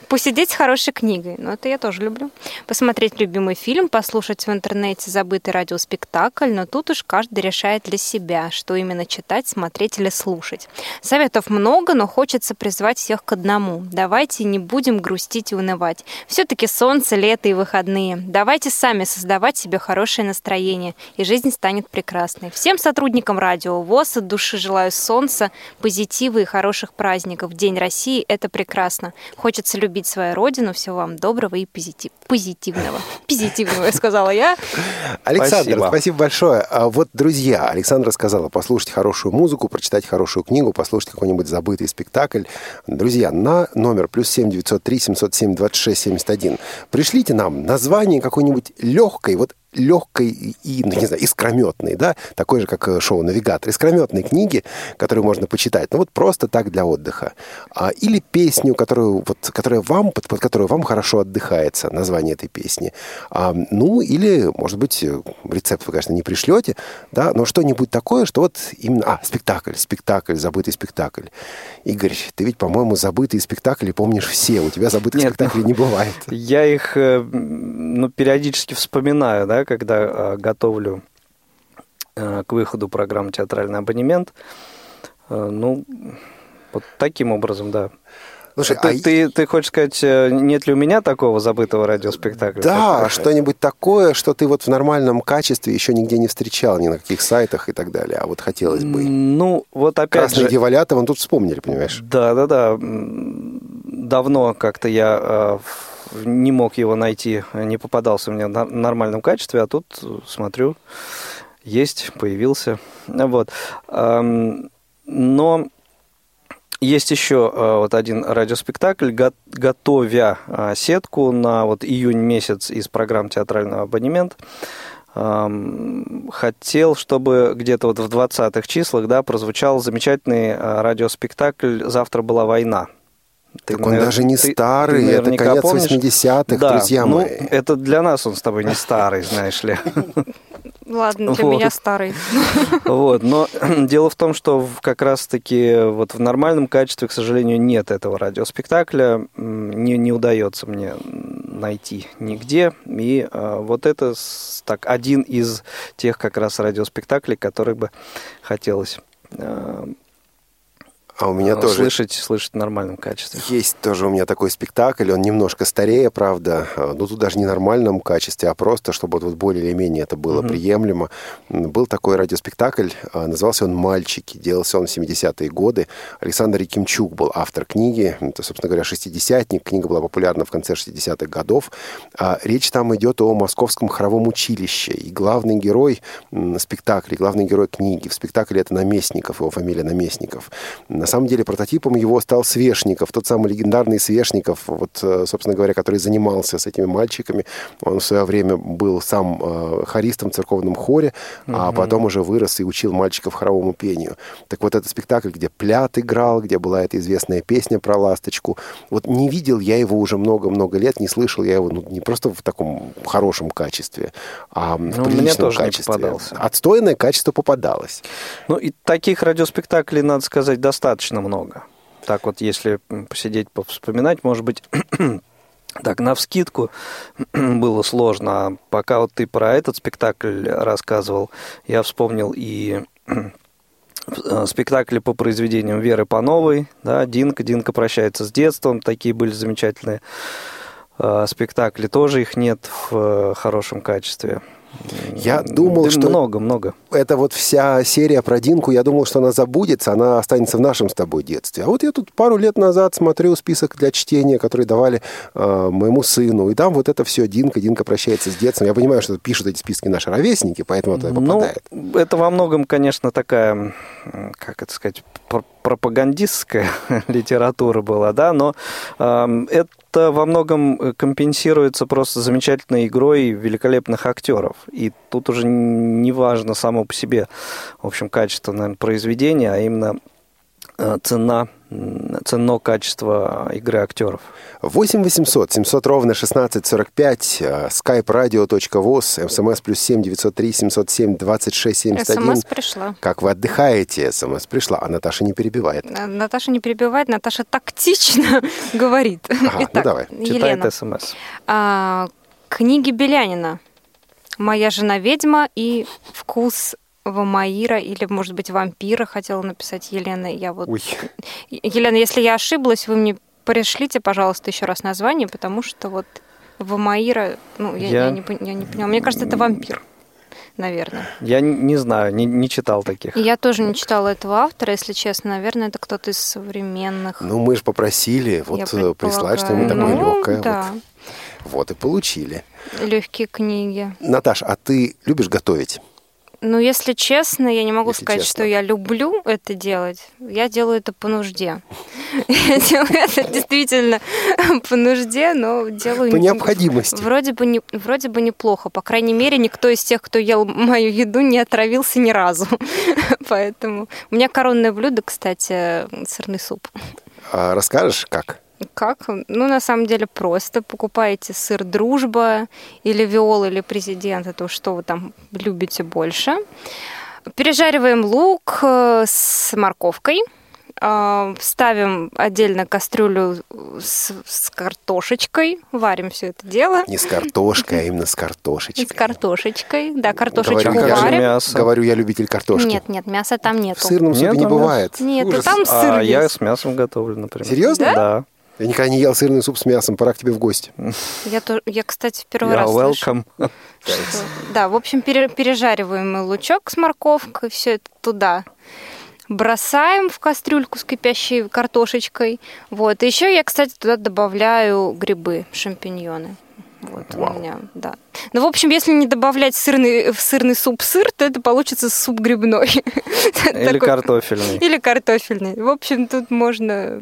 Посидеть с хорошей книгой. Но это я тоже люблю. Посмотреть любимый фильм, послушать в интернете забытый радиоспектакль. Но тут уж каждый решает для себя, что именно читать, смотреть или слушать. Советов много, но хочется призвать всех к одному. Давайте не будем грустить и унывать. Все-таки солнце, лето и выходные. Давайте сами создавать себе хорошее настроение, и жизнь станет прекрасной. Всем сотрудникам Радио ВОС от души желаю солнца, позитива и хороших праздников. День России – это прекрасно. Хочется любить свою родину. Всего вам доброго и позитивного. Позитивного, сказала я. Александр, спасибо большое. А вот, друзья, Александра сказала: послушать хорошую музыку, прочитать хорошую книгу, послушать какой-нибудь забытый спектакль. Друзья, на номер +7 903 707 26 71 пришлите нам название какой-нибудь легкой и, ну, не знаю, искрометной, да, такой же, как шоу-навигатор, искрометной книги, которую можно почитать, ну, вот просто так для отдыха. Или песню, которая вам хорошо отдыхается, название этой песни. Ну, или, может быть, рецепт вы, конечно, не пришлете, да, но что-нибудь такое, что вот именно... спектакль, забытый спектакль. Игорь, ты ведь, по-моему, забытые спектакли помнишь все, у тебя забытых спектаклей не бывает. Я их, периодически вспоминаю, да, когда готовлю к выходу программы «Театральный абонемент». Вот таким образом, да. Слушай, ты хочешь сказать, нет ли у меня такого забытого радиоспектакля? Да, что-нибудь такое, что ты вот в нормальном качестве еще нигде не встречал, ни на каких сайтах и так далее, а вот хотелось бы. Ну, вот опять «Красные дьяволята», вон тут вспомнили, понимаешь? Да. Давно как-то я не мог его найти, не попадался мне в нормальном качестве, а тут, смотрю, есть, появился. Вот. Но... Есть еще вот один радиоспектакль, готовя сетку на вот июнь месяц из программ «Театральный абонемент». Хотел, чтобы где-то вот в 20-х числах, да, прозвучал замечательный радиоспектакль «Завтра была война». Так он даже не старый, это конец 80-х, да, друзья мои. Это для нас он с тобой не старый, знаешь ли. Ладно, для меня старый. Но дело в том, что как раз-таки вот в нормальном качестве, к сожалению, нет этого радиоспектакля, не удается мне найти нигде. И вот это так один из тех как раз радиоспектаклей, которые бы хотелось слышать в нормальном качестве. Есть тоже у меня такой спектакль, он немножко старее, правда, но тут даже не в нормальном качестве, а просто, чтобы вот более или менее это было приемлемо. Был такой радиоспектакль, назывался он «Мальчики», делался он в 70-е годы. Александр Рекемчук был автор книги, это, собственно говоря, шестидесятник, книга была популярна в конце 60-х годов. Речь там идет о Московском хоровом училище, и главный герой спектакля, главный герой книги в спектакле — это Наместников, его фамилия Наместников. На самом деле прототипом его стал Свешников, тот самый легендарный Свешников, вот, собственно говоря, который занимался с этими мальчиками. Он в свое время был сам хористом в церковном хоре, а потом уже вырос и учил мальчиков хоровому пению. Так вот, этот спектакль, где Плятт играл, где была эта известная песня про ласточку, вот не видел я его уже много-много лет, не слышал я его не просто в таком хорошем качестве, а в приличном качестве. Отстойное качество попадалось. И таких радиоспектаклей, надо сказать, достаточно много. Так вот, если посидеть, повспоминать, может быть, так навскидку было сложно. А пока вот ты про этот спектакль рассказывал, я вспомнил и спектакли по произведениям Веры Пановой, да, «Динка прощается с детством», такие были замечательные спектакли, тоже их нет в хорошем качестве. Я думал, да, что много. Это вот вся серия про Динку, я думал, что она забудется, она останется в нашем с тобой детстве. А вот я тут пару лет назад смотрю список для чтения, который давали моему сыну, и там вот это все Динка прощается с детством. Я понимаю, что пишут эти списки наши ровесники, поэтому это попадает. Ну, это во многом, конечно, такая, как это сказать, пропагандистская литература была, да, но это во многом компенсируется просто замечательной игрой великолепных актеров. И тут уже не важно само по себе, в общем, качество, наверное, произведения, а именно ценно качество игры актеров. 8-800-700-16-45, skype-radio.voz, МСМС +7 903 707 26 71. СМС пришла. Как вы отдыхаете? СМС пришла, а Наташа не перебивает. Наташа тактично говорит. Итак, ну давай. Елена. Читает СМС. Книги Белянина. «Моя жена ведьма» и «Вкус вампира» или, может быть, «Вампира» хотела написать Елена. Я вот... Елена, если я ошиблась, вы мне пришлите, пожалуйста, еще раз название, потому что вот «Вампира», ну, я не поняла. Мне кажется, это «Вампир», наверное. Я не знаю, не читал таких. Я тоже не читала этого автора, если честно. Наверное, это кто-то из современных. Ну, мы же попросили вот прислать что-нибудь такое легкое. Да. Вот и получили. Легкие книги. Наташ, а ты любишь готовить? Ну, если честно, я не могу сказать, что я люблю это делать. Я делаю это по нужде. Я делаю это действительно по нужде, но делаю... По необходимости. Вроде бы неплохо. По крайней мере, никто из тех, кто ел мою еду, не отравился ни разу. Поэтому... У меня коронное блюдо, кстати, сырный суп. А расскажешь, как? Как? Ну, на самом деле, просто покупаете сыр «Дружба» или «Виола», или «Президент», это что вы там любите больше. Пережариваем лук с морковкой, ставим отдельно кастрюлю с картошечкой, варим все это дело. Не с картошкой, а именно с картошечкой. С картошечкой, да, картошечку варим. Говорю, я любитель картошки. Нет, мяса там нету. В сырном супе не бывает. Нет, там сыр. А я с мясом готовлю, например. Серьезно? Да. Я никогда не ел сырный суп с мясом. Пора к тебе в гости. Я, кстати, в первый раз слышу. Да, в общем, пережариваем лучок с морковкой, все это туда бросаем в кастрюльку с кипящей картошечкой. Вот. И еще я, кстати, туда добавляю грибы, шампиньоны. Вот. Вау. У меня, да. Ну, в общем, если не добавлять в сырный суп сыр, то это получится суп грибной. Или картофельный. Или картофельный. В общем, тут можно...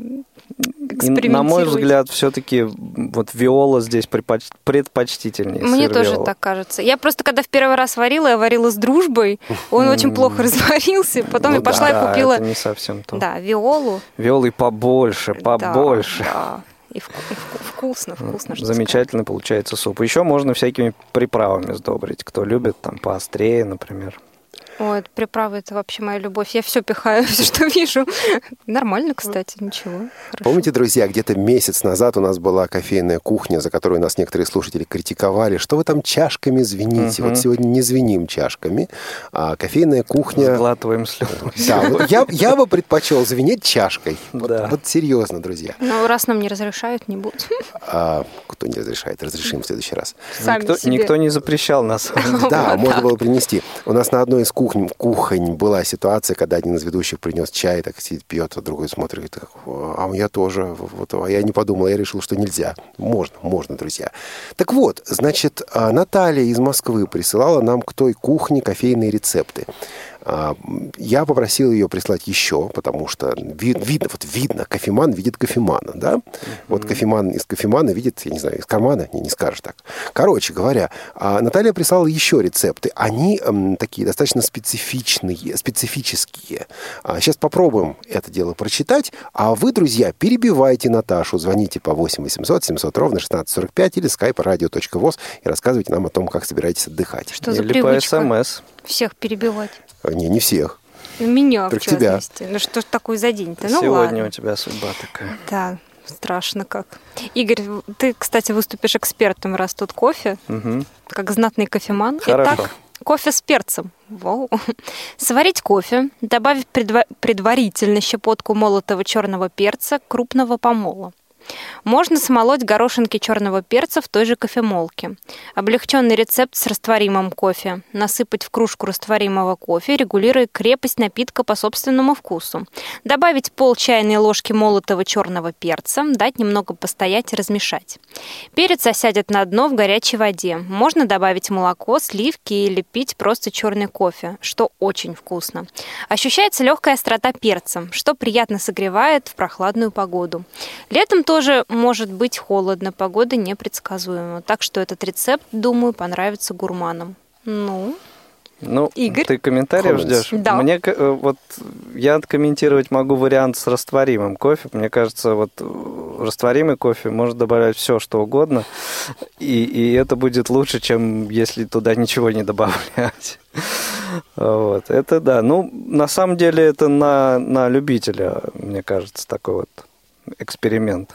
На мой взгляд, все-таки вот «Виола» здесь предпочтительнее. Мне тоже «Виола» так кажется. Я просто, когда в первый раз варила, я варила с «Дружбой». Он очень плохо разварился. Потом я пошла и купила... это не совсем то. Да, «Виолу». «Виолы» побольше. Да. И вкусно. Замечательно получается суп. Еще можно всякими приправами сдобрить. Кто любит, там, поострее, например. Ой, приправы – это вообще моя любовь. Я все пихаю, все, что вижу. Нормально, кстати, ничего. Хорошо. Помните, друзья, где-то месяц назад у нас была кофейная кухня, за которую нас некоторые слушатели критиковали. Что вы там чашками звените? Вот сегодня не звеним чашками, а кофейная кухня… Сглатываем слюну. Да, вот я бы предпочел звенеть чашкой. Вот серьезно, друзья. Ну, раз нам не разрешают, не будут. А кто не разрешает, разрешим в следующий раз. Никто не запрещал нас. Да, можно было принести. У нас на одной из кухонь была ситуация, когда один из ведущих принес чай, так сидит, пьет, а другой смотрит, так, а я тоже, вот, а я не подумал, я решил, что нельзя. Можно, друзья. Так вот, значит, Наталья из Москвы присылала нам к той кухне кофейные рецепты. Я попросил ее прислать еще, потому что видно, кофеман видит кофемана, да? Вот кофеман из кофемана видит, я не знаю, из кармана, не скажешь так. Короче говоря, Наталья прислала еще рецепты. Они такие достаточно специфические. Сейчас попробуем это дело прочитать, а вы, друзья, перебивайте Наташу, звоните по 8-800-700-16-45 или skype-radio.voz и рассказывайте нам о том, как собираетесь отдыхать. Что за привычка? Или по СМС. Всех перебивать. Не всех. Меня, так в частности. Тебя. Ну что ж такое за день-то? Сегодня ладно. У тебя судьба такая. Да, страшно как. Игорь, ты, кстати, выступишь экспертом, раз тут кофе, угу. Как знатный кофеман. Хорошо. Итак, кофе с перцем. Вау. Сварить кофе, добавив предварительно щепотку молотого черного перца крупного помола. Можно смолоть горошинки черного перца в той же кофемолке. Облегченный рецепт с растворимым кофе. Насыпать в кружку растворимого кофе, регулируя крепость напитка по собственному вкусу. Добавить пол чайной ложки молотого черного перца, дать немного постоять и размешать. Перец осядет на дно в горячей воде. Можно добавить молоко, сливки или пить просто черный кофе, что очень вкусно. Ощущается легкая острота перца, что приятно согревает в прохладную погоду. Летом тоже может быть холодно, погода непредсказуема. Так что этот рецепт, думаю, понравится гурманам. Ну, Игорь? Ты комментариев ждешь? Да. Мне, я комментировать могу вариант с растворимым кофе. Мне кажется, растворимый кофе можно добавлять все, что угодно. И это будет лучше, чем если туда ничего не добавлять. Это да. Ну, на самом деле, это на любителя, мне кажется, такой эксперимент.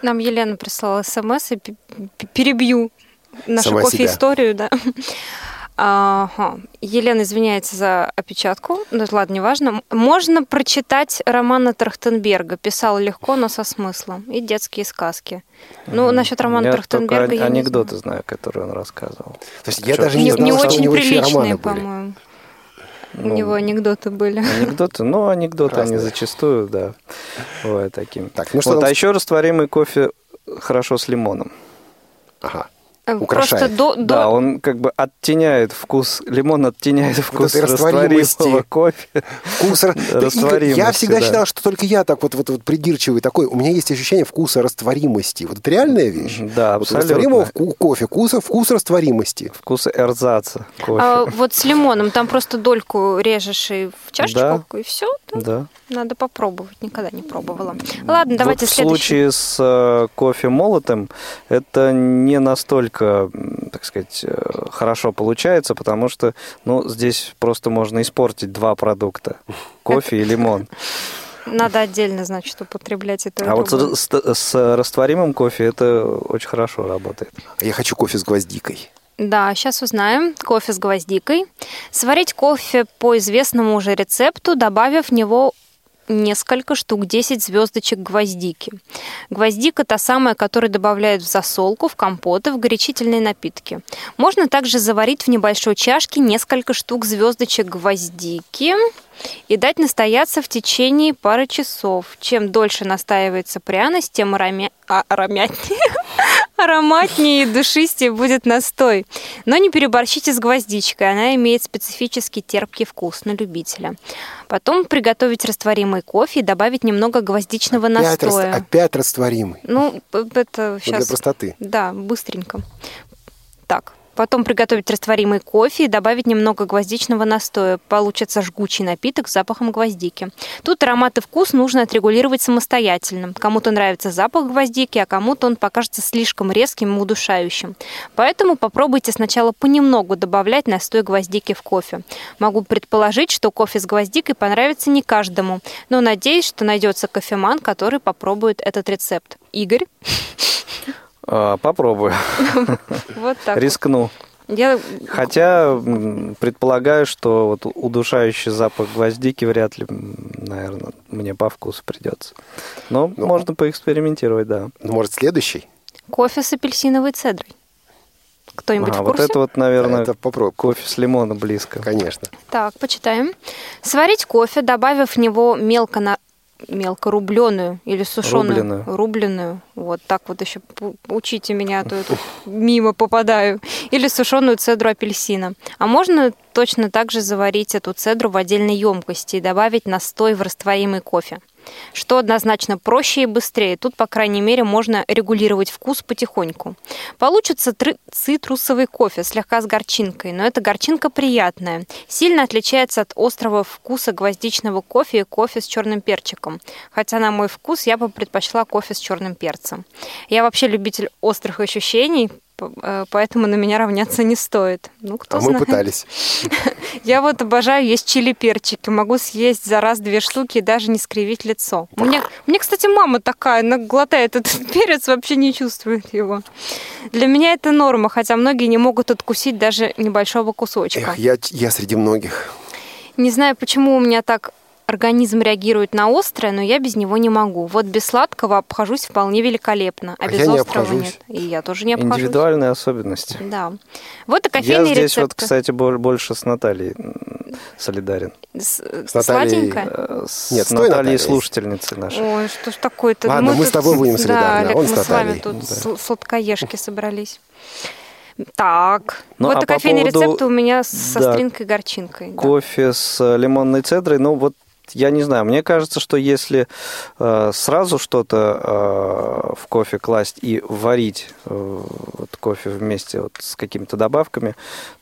Нам Елена прислала смс, и перебью нашу кофе-историю. Да. Ага. Елена извиняется за опечатку. Ну, ладно, неважно. Можно прочитать Романа Трахтенберга. Писала легко, но со смыслом. И детские сказки. Ну, насчет Романа Трахтенберга я анекдоты знаю, которые он рассказывал. То есть я даже не знал, что у него еще романы были. Не очень приличные, по-моему. У него анекдоты были. Анекдоты разные. Они зачастую, да, бывают такими. Так, а еще растворимый кофе хорошо с лимоном. Ага. Украшает. Да, он как бы оттеняет вкус, лимон оттеняет вкус растворимого кофе. Вкус растворимости. Я всегда считал, что только я так придирчивый такой. У меня есть ощущение вкуса растворимости. Это реальная вещь? Да, абсолютно. Растворимого кофе, вкус растворимости. Вкус эрзаца кофе. А с лимоном, там просто дольку режешь и в чашечку, да. И все. Да. Надо попробовать, никогда не пробовала. Ладно, давайте следующий. В случае с кофе молотым это не настолько, так сказать, хорошо получается, потому что, здесь просто можно испортить два продукта – кофе и лимон. Надо отдельно, употреблять это. А с растворимым кофе это очень хорошо работает. Я хочу кофе с гвоздикой. Да, сейчас узнаем. Кофе с гвоздикой. Сварить кофе по известному уже рецепту, добавив в него несколько штук, 10 звездочек гвоздики. Гвоздика – та самая, которую добавляют в засолку, в компоты, в горячительные напитки. Можно также заварить в небольшой чашке несколько штук звездочек гвоздики и дать настояться в течение пары часов. Чем дольше настаивается пряность, тем ароматнее и душистее будет настой. Но не переборщите с гвоздичкой, она имеет специфический терпкий вкус на любителя. Потом приготовить растворимый кофе и добавить немного гвоздичного настоя. Опять растворимый. Это сейчас... Для простоты. Да, быстренько. Так. Потом приготовить растворимый кофе и добавить немного гвоздичного настоя. Получится жгучий напиток с запахом гвоздики. Тут аромат и вкус нужно отрегулировать самостоятельно. Кому-то нравится запах гвоздики, а кому-то он покажется слишком резким и удушающим. Поэтому попробуйте сначала понемногу добавлять настой гвоздики в кофе. Могу предположить, что кофе с гвоздикой понравится не каждому, но надеюсь, что найдется кофеман, который попробует этот рецепт. Игорь? Попробую. Так. Рискну. Хотя предполагаю, что удушающий запах гвоздики вряд ли, наверное, мне по вкусу придется. Но можно поэкспериментировать, да. Может, следующий? Кофе с апельсиновой цедрой. Кто-нибудь в курсе? Наверное, это кофе с лимона близко. Конечно. Так, почитаем. Сварить кофе, добавив в него мелко рубленую или сушеную. Рубленую. Так еще учите меня, а то я тут мимо попадаю. Или сушеную цедру апельсина. А можно точно так же заварить эту цедру в отдельной емкости и добавить настой в растворимый кофе. Что однозначно проще и быстрее. Тут, по крайней мере, можно регулировать вкус потихоньку. Получится цитрусовый кофе, слегка с горчинкой, но эта горчинка приятная. Сильно отличается от острого вкуса гвоздичного кофе и кофе с черным перчиком. Хотя на мой вкус я бы предпочла кофе с черным перцем. Я вообще любитель острых ощущений, поэтому на меня равняться не стоит. Ну, кто знает. Мы пытались. Я вот обожаю есть чили-перчики. Могу съесть за раз 2 штуки и даже не скривить лицо. Мне, кстати, мама такая, она глотает этот перец, вообще не чувствует его. Для меня это норма, хотя многие не могут откусить даже небольшого кусочка. Эх, я среди многих. Не знаю, почему у меня так организм реагирует на острое, но я без него не могу. Вот без сладкого обхожусь вполне великолепно, а без острого нет. И я тоже не обхожусь. Индивидуальные особенности. Да. Вот и кофейные рецепты. Я здесь вот, кстати, больше с Натальей солидарен. С Натальей? Нет, с Натальей, слушательницей нашей. Ой, что ж такое-то? Ладно, мы с тобой будем солидарны, да, а он с Натальей. Да, мы с вами тут сладкоежки собрались. Так, ну, вот и кофейные рецепты у меня со стринкой и горчинкой. Кофе с лимонной цедрой, ну вот я не знаю, мне кажется, что если сразу что-то в кофе класть и варить вот кофе вместе вот с какими-то добавками,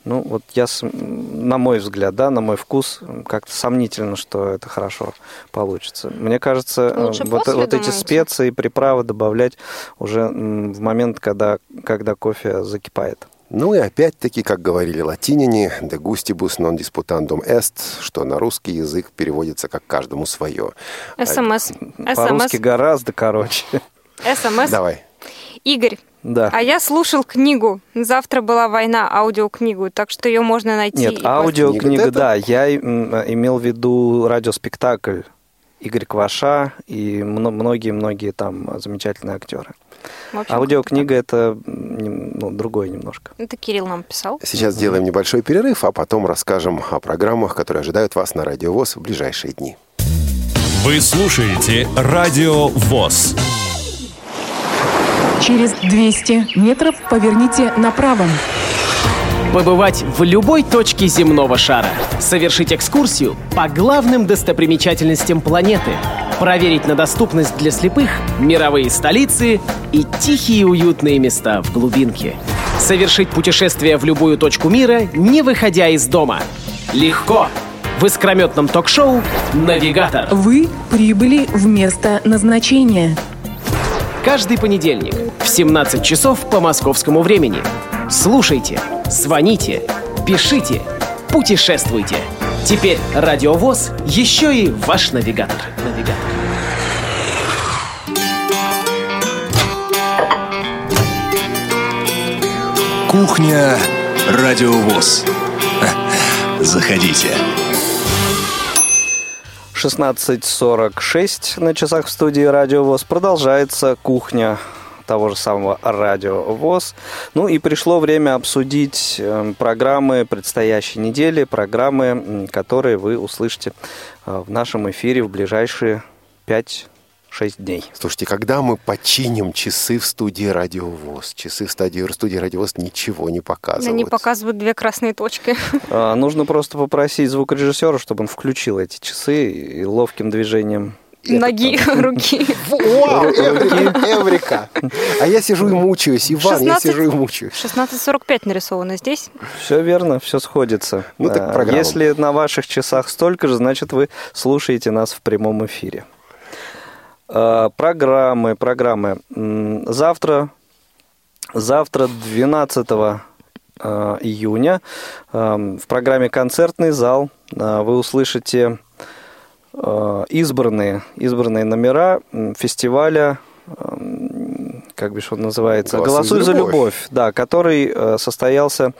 ну вот я, на мой взгляд, да, на мой вкус, как-то сомнительно, что это хорошо получится. Мне кажется, вот эти специи и приправы добавлять уже в момент, когда кофе закипает. Ну и опять-таки, как говорили латиняне, «de gustibus non disputandum est», что на русский язык переводится как «каждому свое». СМС. По-русски гораздо короче. СМС. Давай. Игорь. Да. А я слушал книгу. Завтра была война, аудиокнигу, так что ее можно найти. Нет, аудиокнига, да. Я имел в виду радиоспектакль Игорь Кваша и многие-многие там замечательные актеры. Общем, аудиокнига – это другое немножко. Это Кирилл нам писал. Сейчас сделаем небольшой перерыв, а потом расскажем о программах, которые ожидают вас на Радио ВОС в ближайшие дни. Вы слушаете Радио ВОС. Через 200 метров поверните направо. Побывать в любой точке земного шара, совершить экскурсию по главным достопримечательностям планеты, проверить на доступность для слепых мировые столицы и тихие уютные места в глубинке. Совершить путешествие в любую точку мира, не выходя из дома. Легко! В искрометном ток-шоу «Навигатор». Вы прибыли в место назначения. Каждый понедельник в 17 часов по московскому времени. Слушайте, звоните, пишите, путешествуйте. Теперь Радио ВОС еще и ваш навигатор. Кухня Радио ВОС. Заходите. 16:46 на часах в студии Радио ВОС. Продолжается кухня того же самого Радио ВОС. Ну и пришло время обсудить программы предстоящей недели, программы, которые вы услышите в нашем эфире в ближайшие 5-6 дней. Слушайте, когда мы починим часы в студии Радио ВОС? Часы в студии Радио ВОС ничего не показывают. Они показывают 2 красные точки. Нужно просто попросить звукорежиссера, чтобы он включил эти часы и ловким движением... Ноги, руки. Вау, эврика. А я сижу и мучаюсь, Иван, я сижу и мучаюсь. 16:45 нарисовано здесь. Все верно, все сходится. Ну, так программа. Если на ваших часах столько же, значит, вы слушаете нас в прямом эфире. Программы. Завтра 12 июня, в программе «Концертный зал» вы услышите... избранные номера фестиваля, как бишь он называется, «Голосуй за любовь», да, который состоялся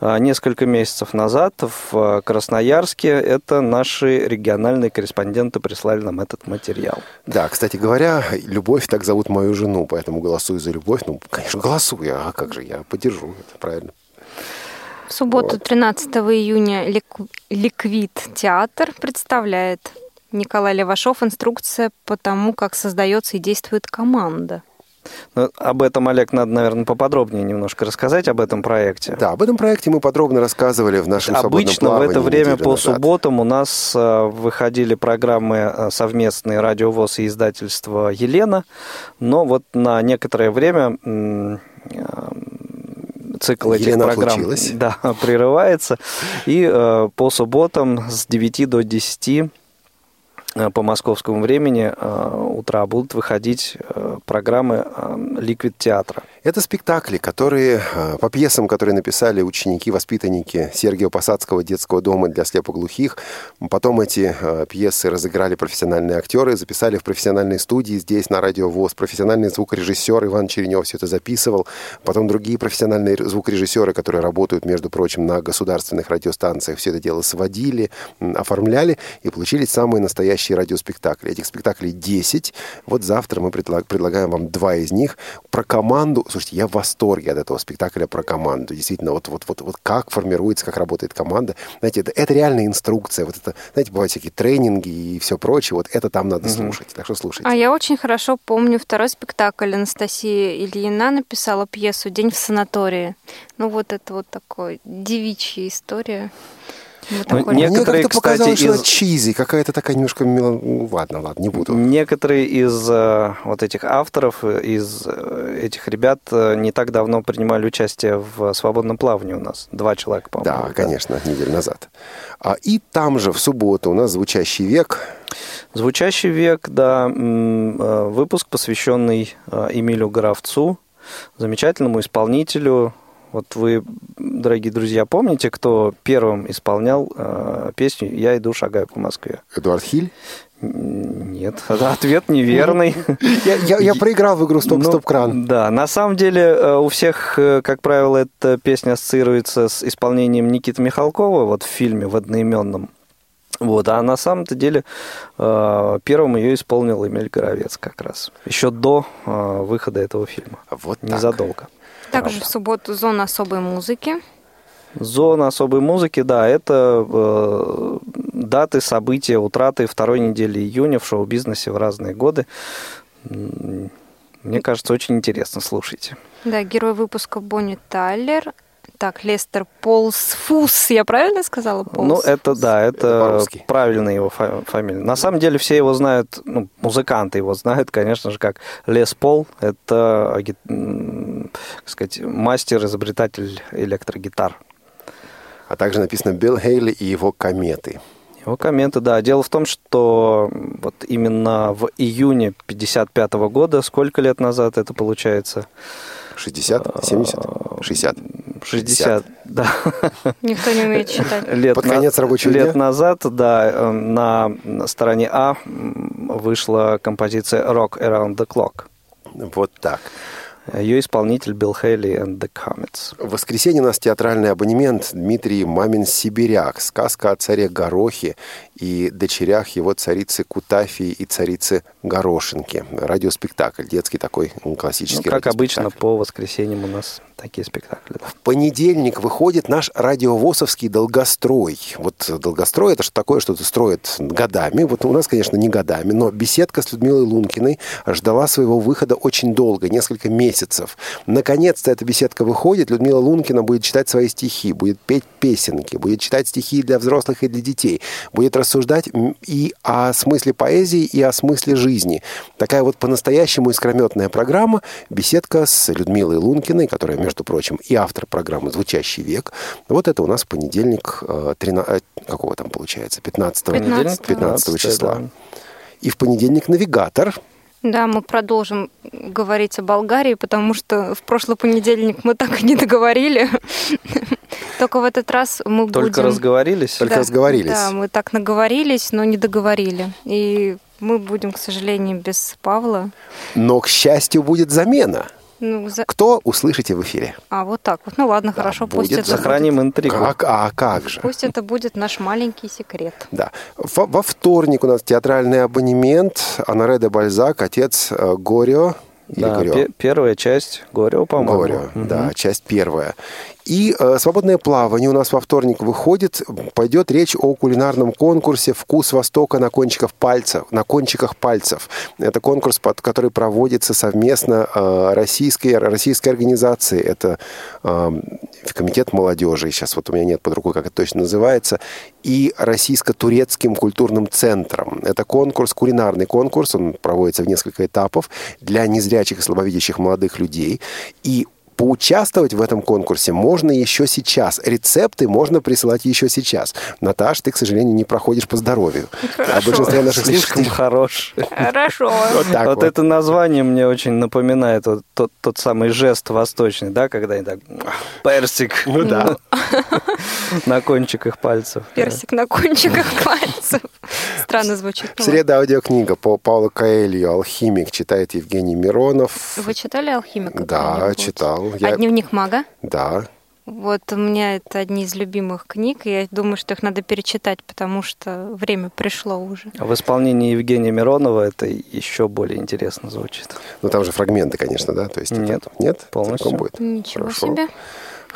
несколько месяцев назад в Красноярске. Это наши региональные корреспонденты прислали нам этот материал. Да, кстати говоря, «Любовь» так зовут мою жену, поэтому «Голосуй за любовь». Ну, конечно, голосуй, а как же, я поддержу, это правильно. В субботу, 13 июня, «Ликвид-театр» представляет... Николай Левашов, инструкция по тому, как создается и действует команда. Но об этом, Олег, надо, наверное, поподробнее немножко рассказать, об этом проекте. Да, об этом проекте мы подробно рассказывали в нашем свободном плавании. Обычно в это время по субботам у нас выходили программы совместные Радио ВОС и издательство «Елена», но вот на некоторое время... цикл этих программ, да, прерывается. И по субботам с 9 до 10 по московскому времени утра будут выходить программы «Ликвид-театра». Это спектакли, которые по пьесам, которые написали ученики-воспитанники Сергиева Посадского детского дома для слепоглухих. Потом эти пьесы разыграли профессиональные актеры, записали в профессиональной студии здесь, на Радио ВОС. Профессиональный звукорежиссер Иван Черенев все это записывал. Потом другие профессиональные звукорежиссеры, которые работают, между прочим, на государственных радиостанциях, все это дело сводили, оформляли и получились самые настоящие радиоспектакли. Этих спектаклей 10. Вот завтра мы предлагаем вам 2 из них. Про команду. Слушайте, я в восторге от этого спектакля про команду. Действительно, вот как формируется, как работает команда. Знаете, это реальная инструкция. Вот это, знаете, бывают всякие тренинги и все прочее. Вот это там надо слушать. Так что слушайте. А я очень хорошо помню второй спектакль. Анастасия Ильина написала пьесу «День в санатории». Ну, вот это вот такой девичья история. Ну, мне как-то показалось, что чизи, какая-то такая немножко... Ладно, не буду. Некоторые из вот этих авторов, из этих ребят не так давно принимали участие в свободном плавании у нас. 2 человека, по-моему. Да, конечно, неделю назад. И там же в субботу у нас «Звучащий век». «Звучащий век», да, выпуск, посвященный Эмилю Горовцу, замечательному исполнителю. Вот вы, дорогие друзья, помните, кто первым исполнял песню «Я иду, шагаю по Москве»? Эдуард Хиль? Нет, ответ неверный. Я проиграл в игру «Стоп-стоп-кран». Да, на самом деле у всех, как правило, эта песня ассоциируется с исполнением Никиты Михалкова вот в фильме в одноименном. Вот, а на самом-то деле первым ее исполнил Эмиль Горовец как раз. Еще до выхода этого фильма. Вот так. Незадолго. Также в субботу «Зона особой музыки». «Зона особой музыки», да, это даты, события, утраты второй недели июня в шоу-бизнесе в разные годы. Мне кажется, очень интересно, слушайте. Да, герой выпуска Бонни Тайлер. Так, Лестер Полсфус, я правильно сказала? Полсфус? Ну, это, да, это правильная его фамилия. На самом деле все его знают, ну, музыканты его знают, конечно же, как Лес Пол. Это, так сказать, мастер-изобретатель электрогитар. А также написано «Билл Хейли и его кометы». Его комменты, да. Дело в том, что вот именно в июне 1955 года, сколько лет назад это получается? 60, 70, 60. 60, да. Никто не умеет считать. Под конец рабочего дня. Лет назад, да, на стороне А вышла композиция «Rock Around the Clock». Вот так. Ее исполнитель Билл Хейли и The Comets. В воскресенье у нас театральный абонемент. Дмитрий Мамин «Сибиряк». Сказка о царе Горохе и дочерях его царицы Кутафии и царицы Горошинки. Радиоспектакль. Детский такой классический радиоспектакль. Как обычно, по воскресеньям у нас такие спектакли. Да. В понедельник выходит наш радиовосовский долгострой. Вот долгострой — это же такое, что строят годами. Вот у нас, конечно, не годами, но беседка с Людмилой Лункиной ждала своего выхода очень долго, несколько месяцев. Наконец-то эта беседка выходит. Людмила Лункина будет читать свои стихи, будет петь песенки, будет читать стихи для взрослых и для детей, будет рассуждать и о смысле поэзии, и о смысле жизни. Такая вот по-настоящему искрометная программа «Беседка с Людмилой Лункиной», которая, между прочим, и автор программы «Звучащий век». Вот это у нас в понедельник, 15 числа. Да. И в понедельник «Навигатор». Да, мы продолжим говорить о Болгарии, потому что в прошлый понедельник мы так и не договорили. Только в этот раз мы будем... Только разговорились? Только разговорились. Да, мы так наговорились, но не договорили. И мы будем, к сожалению, без Павла. Но, к счастью, будет замена. Кто услышите в эфире? А, вот так вот. Ну ладно, да, хорошо, пусть это... Сохраним интригу. Как же? Пусть это будет наш маленький секрет. Да. Во вторник у нас театральный абонемент. Анаре де Бальзак, отец Горио. Да, первая часть Горио, по-моему. Горио, да, часть первая. И свободное плавание у нас во вторник выходит. Пойдет речь о кулинарном конкурсе «Вкус Востока на кончиках пальцев». Это конкурс, который проводится совместно российской организацией. Это Комитет молодежи, сейчас вот у меня нет под рукой, как это точно называется, и Российско-турецким культурным центром. Это конкурс, кулинарный конкурс, он проводится в несколько этапов для незрячих и слабовидящих молодых людей. И Поучаствовать в этом конкурсе можно еще сейчас. Рецепты можно присылать еще сейчас. Наташ, ты, к сожалению, не проходишь по здоровью. Хорошо. А большинство наших слишком хорош. Хорошо. Вот это название мне очень напоминает тот самый жест восточный, да, когда они так персик на кончиках пальцев. Персик на кончиках пальцев. Странно звучит. Среда аудиокнига по Паулу Коэлью «Алхимик», читает Евгений Миронов. Вы читали «Алхимика»? Да, читал. А «Дневник мага»? Да. Вот у меня это одни из любимых книг, и я думаю, что их надо перечитать, потому что время пришло уже. А в исполнении Евгения Миронова это еще более интересно звучит. Ну там же фрагменты, конечно, да? То есть нет, нет, полностью. Будет. Ничего Хорошо. Себе.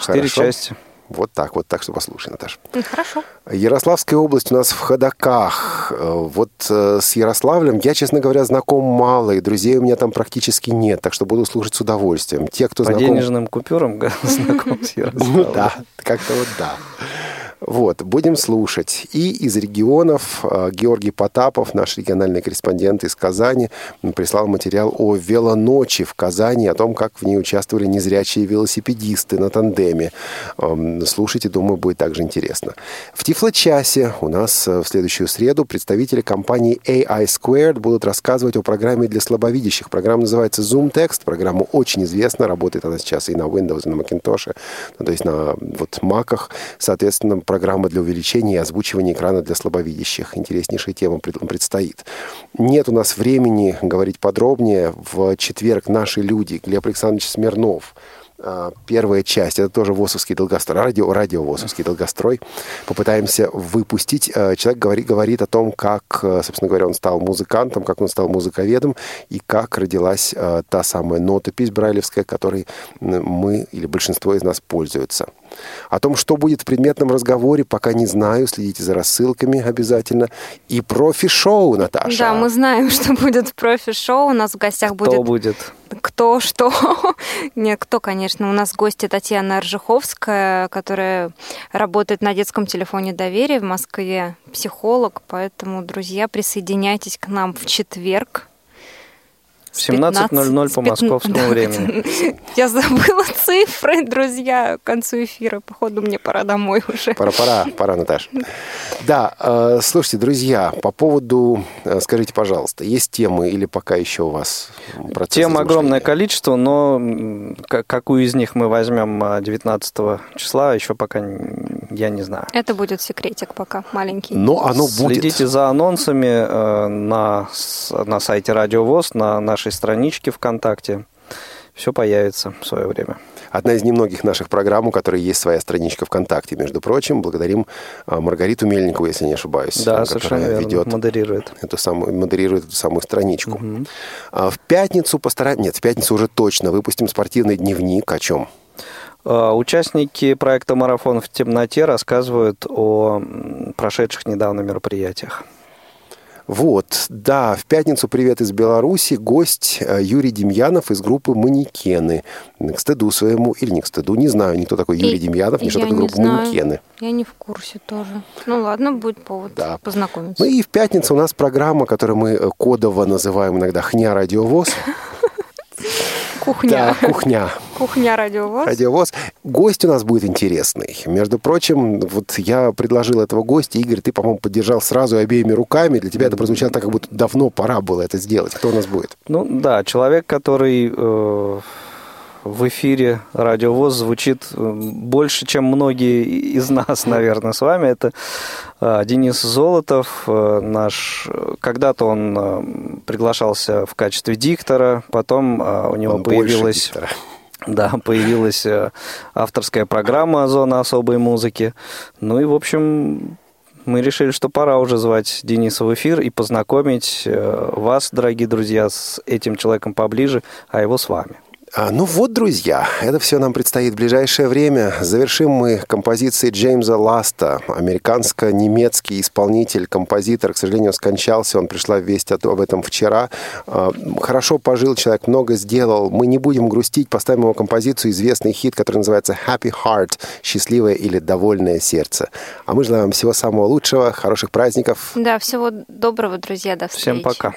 4 части. Вот так что послушай, Наташа. Хорошо. Ярославская область у нас в Ходоках. Вот с Ярославлем я, честно говоря, знаком мало, и друзей у меня там практически нет, так что буду слушать с удовольствием. Те, кто знаком... По денежным купюрам знаком с Ярославлем. Ну да, как-то вот да. Вот, будем слушать. И из регионов Георгий Потапов, наш региональный корреспондент из Казани, прислал материал о велоночи в Казани, о том, как в ней участвовали незрячие велосипедисты на тандеме. Слушайте, думаю, будет также интересно. В Тифло-часе у нас в следующую среду представители компании AI Squared будут рассказывать о программе для слабовидящих. Программа называется Zoom Text. Программа очень известна, работает она сейчас и на Windows, и на Macintosh, то есть на вот Mac'ах, соответственно, программа для увеличения и озвучивания экрана для слабовидящих. Интереснейшая тема предстоит. Нет у нас времени говорить подробнее. В четверг «Наши люди», Глеб Александрович Смирнов. Первая часть. Это тоже ВОСовский долгострой. Радио ВОСовский долгострой. Попытаемся выпустить. Человек говорит о том, как, собственно говоря, он стал музыкантом, как он стал музыковедом и как родилась та самая нотопись брайлевская, которой мы или большинство из нас пользуются. О том, что будет в предметном разговоре, пока не знаю. Следите за рассылками обязательно. И профи-шоу, Наташа. Да, мы знаем, что будет профи-шоу. У нас в гостях будет... Кто будет? Кто, что? Нет, кто, конечно. У нас в гости Татьяна Ржиховская, которая работает на детском телефоне доверия в Москве. Психолог. Поэтому, друзья, присоединяйтесь к нам в четверг. В 17:00 по московскому времени. Я забыла цифры, друзья, к концу эфира. Походу, мне пора домой уже. Пора, Наташа. Да, слушайте, друзья, по поводу, скажите, пожалуйста, есть темы или пока еще у вас процесс? Тем огромное количество, но какую из них мы возьмем 19 числа, еще пока я не знаю. Это будет секретик пока, маленький. Но оно будет. Следите за анонсами на сайте Радио ВОС, на нашей страничке ВКонтакте. Все появится в свое время. Одна из немногих наших программ, у которой есть своя страничка ВКонтакте, между прочим. Благодарим Маргариту Мельникову, если не ошибаюсь. Да, совершенно верно. Ведет, модерирует эту самую страничку. Угу. В пятницу в пятницу уже точно выпустим спортивный дневник. О чем? Участники проекта «Марафон в темноте» рассказывают о прошедших недавно мероприятиях. Вот, да, в пятницу «Привет из Беларуси» гость Юрий Демьянов из группы «Манекены». К стыду своему или не к стыду, не знаю, никто такой Юрий Демьянов, ни что такое группа «Манекены». Я не в курсе тоже. Ну ладно, будет повод познакомиться. Ну и в пятницу у нас программа, которую мы кодово называем иногда «Хня Радио ВОС». Кухня. Да, кухня. Кухня Радио ВОС. Радио ВОС. Гость у нас будет интересный. Между прочим, вот я предложил этого гостя. Игорь, ты, по-моему, поддержал сразу обеими руками. Для тебя это прозвучало так, как будто давно пора было это сделать. Кто у нас будет? Ну да, человек, который в эфире Радио ВОС звучит больше, чем многие из нас, наверное, с вами. Это Денис Золотов. Наш... Когда-то он приглашался в качестве диктора, потом у него появилась авторская программа «Зона особой музыки». Ну и, в общем, мы решили, что пора уже звать Дениса в эфир и познакомить вас, дорогие друзья, с этим человеком поближе, а его с вами. Ну вот, друзья, это все нам предстоит в ближайшее время. Завершим мы композицией Джеймса Ласта, американско-немецкий исполнитель, композитор. К сожалению, скончался, пришла весть об этом вчера. Хорошо пожил человек, много сделал. Мы не будем грустить, поставим его композицию, известный хит, который называется «Happy Heart», «Счастливое или довольное сердце». А мы желаем всего самого лучшего, хороших праздников. Да, всего доброго, друзья, до встречи. Всем пока.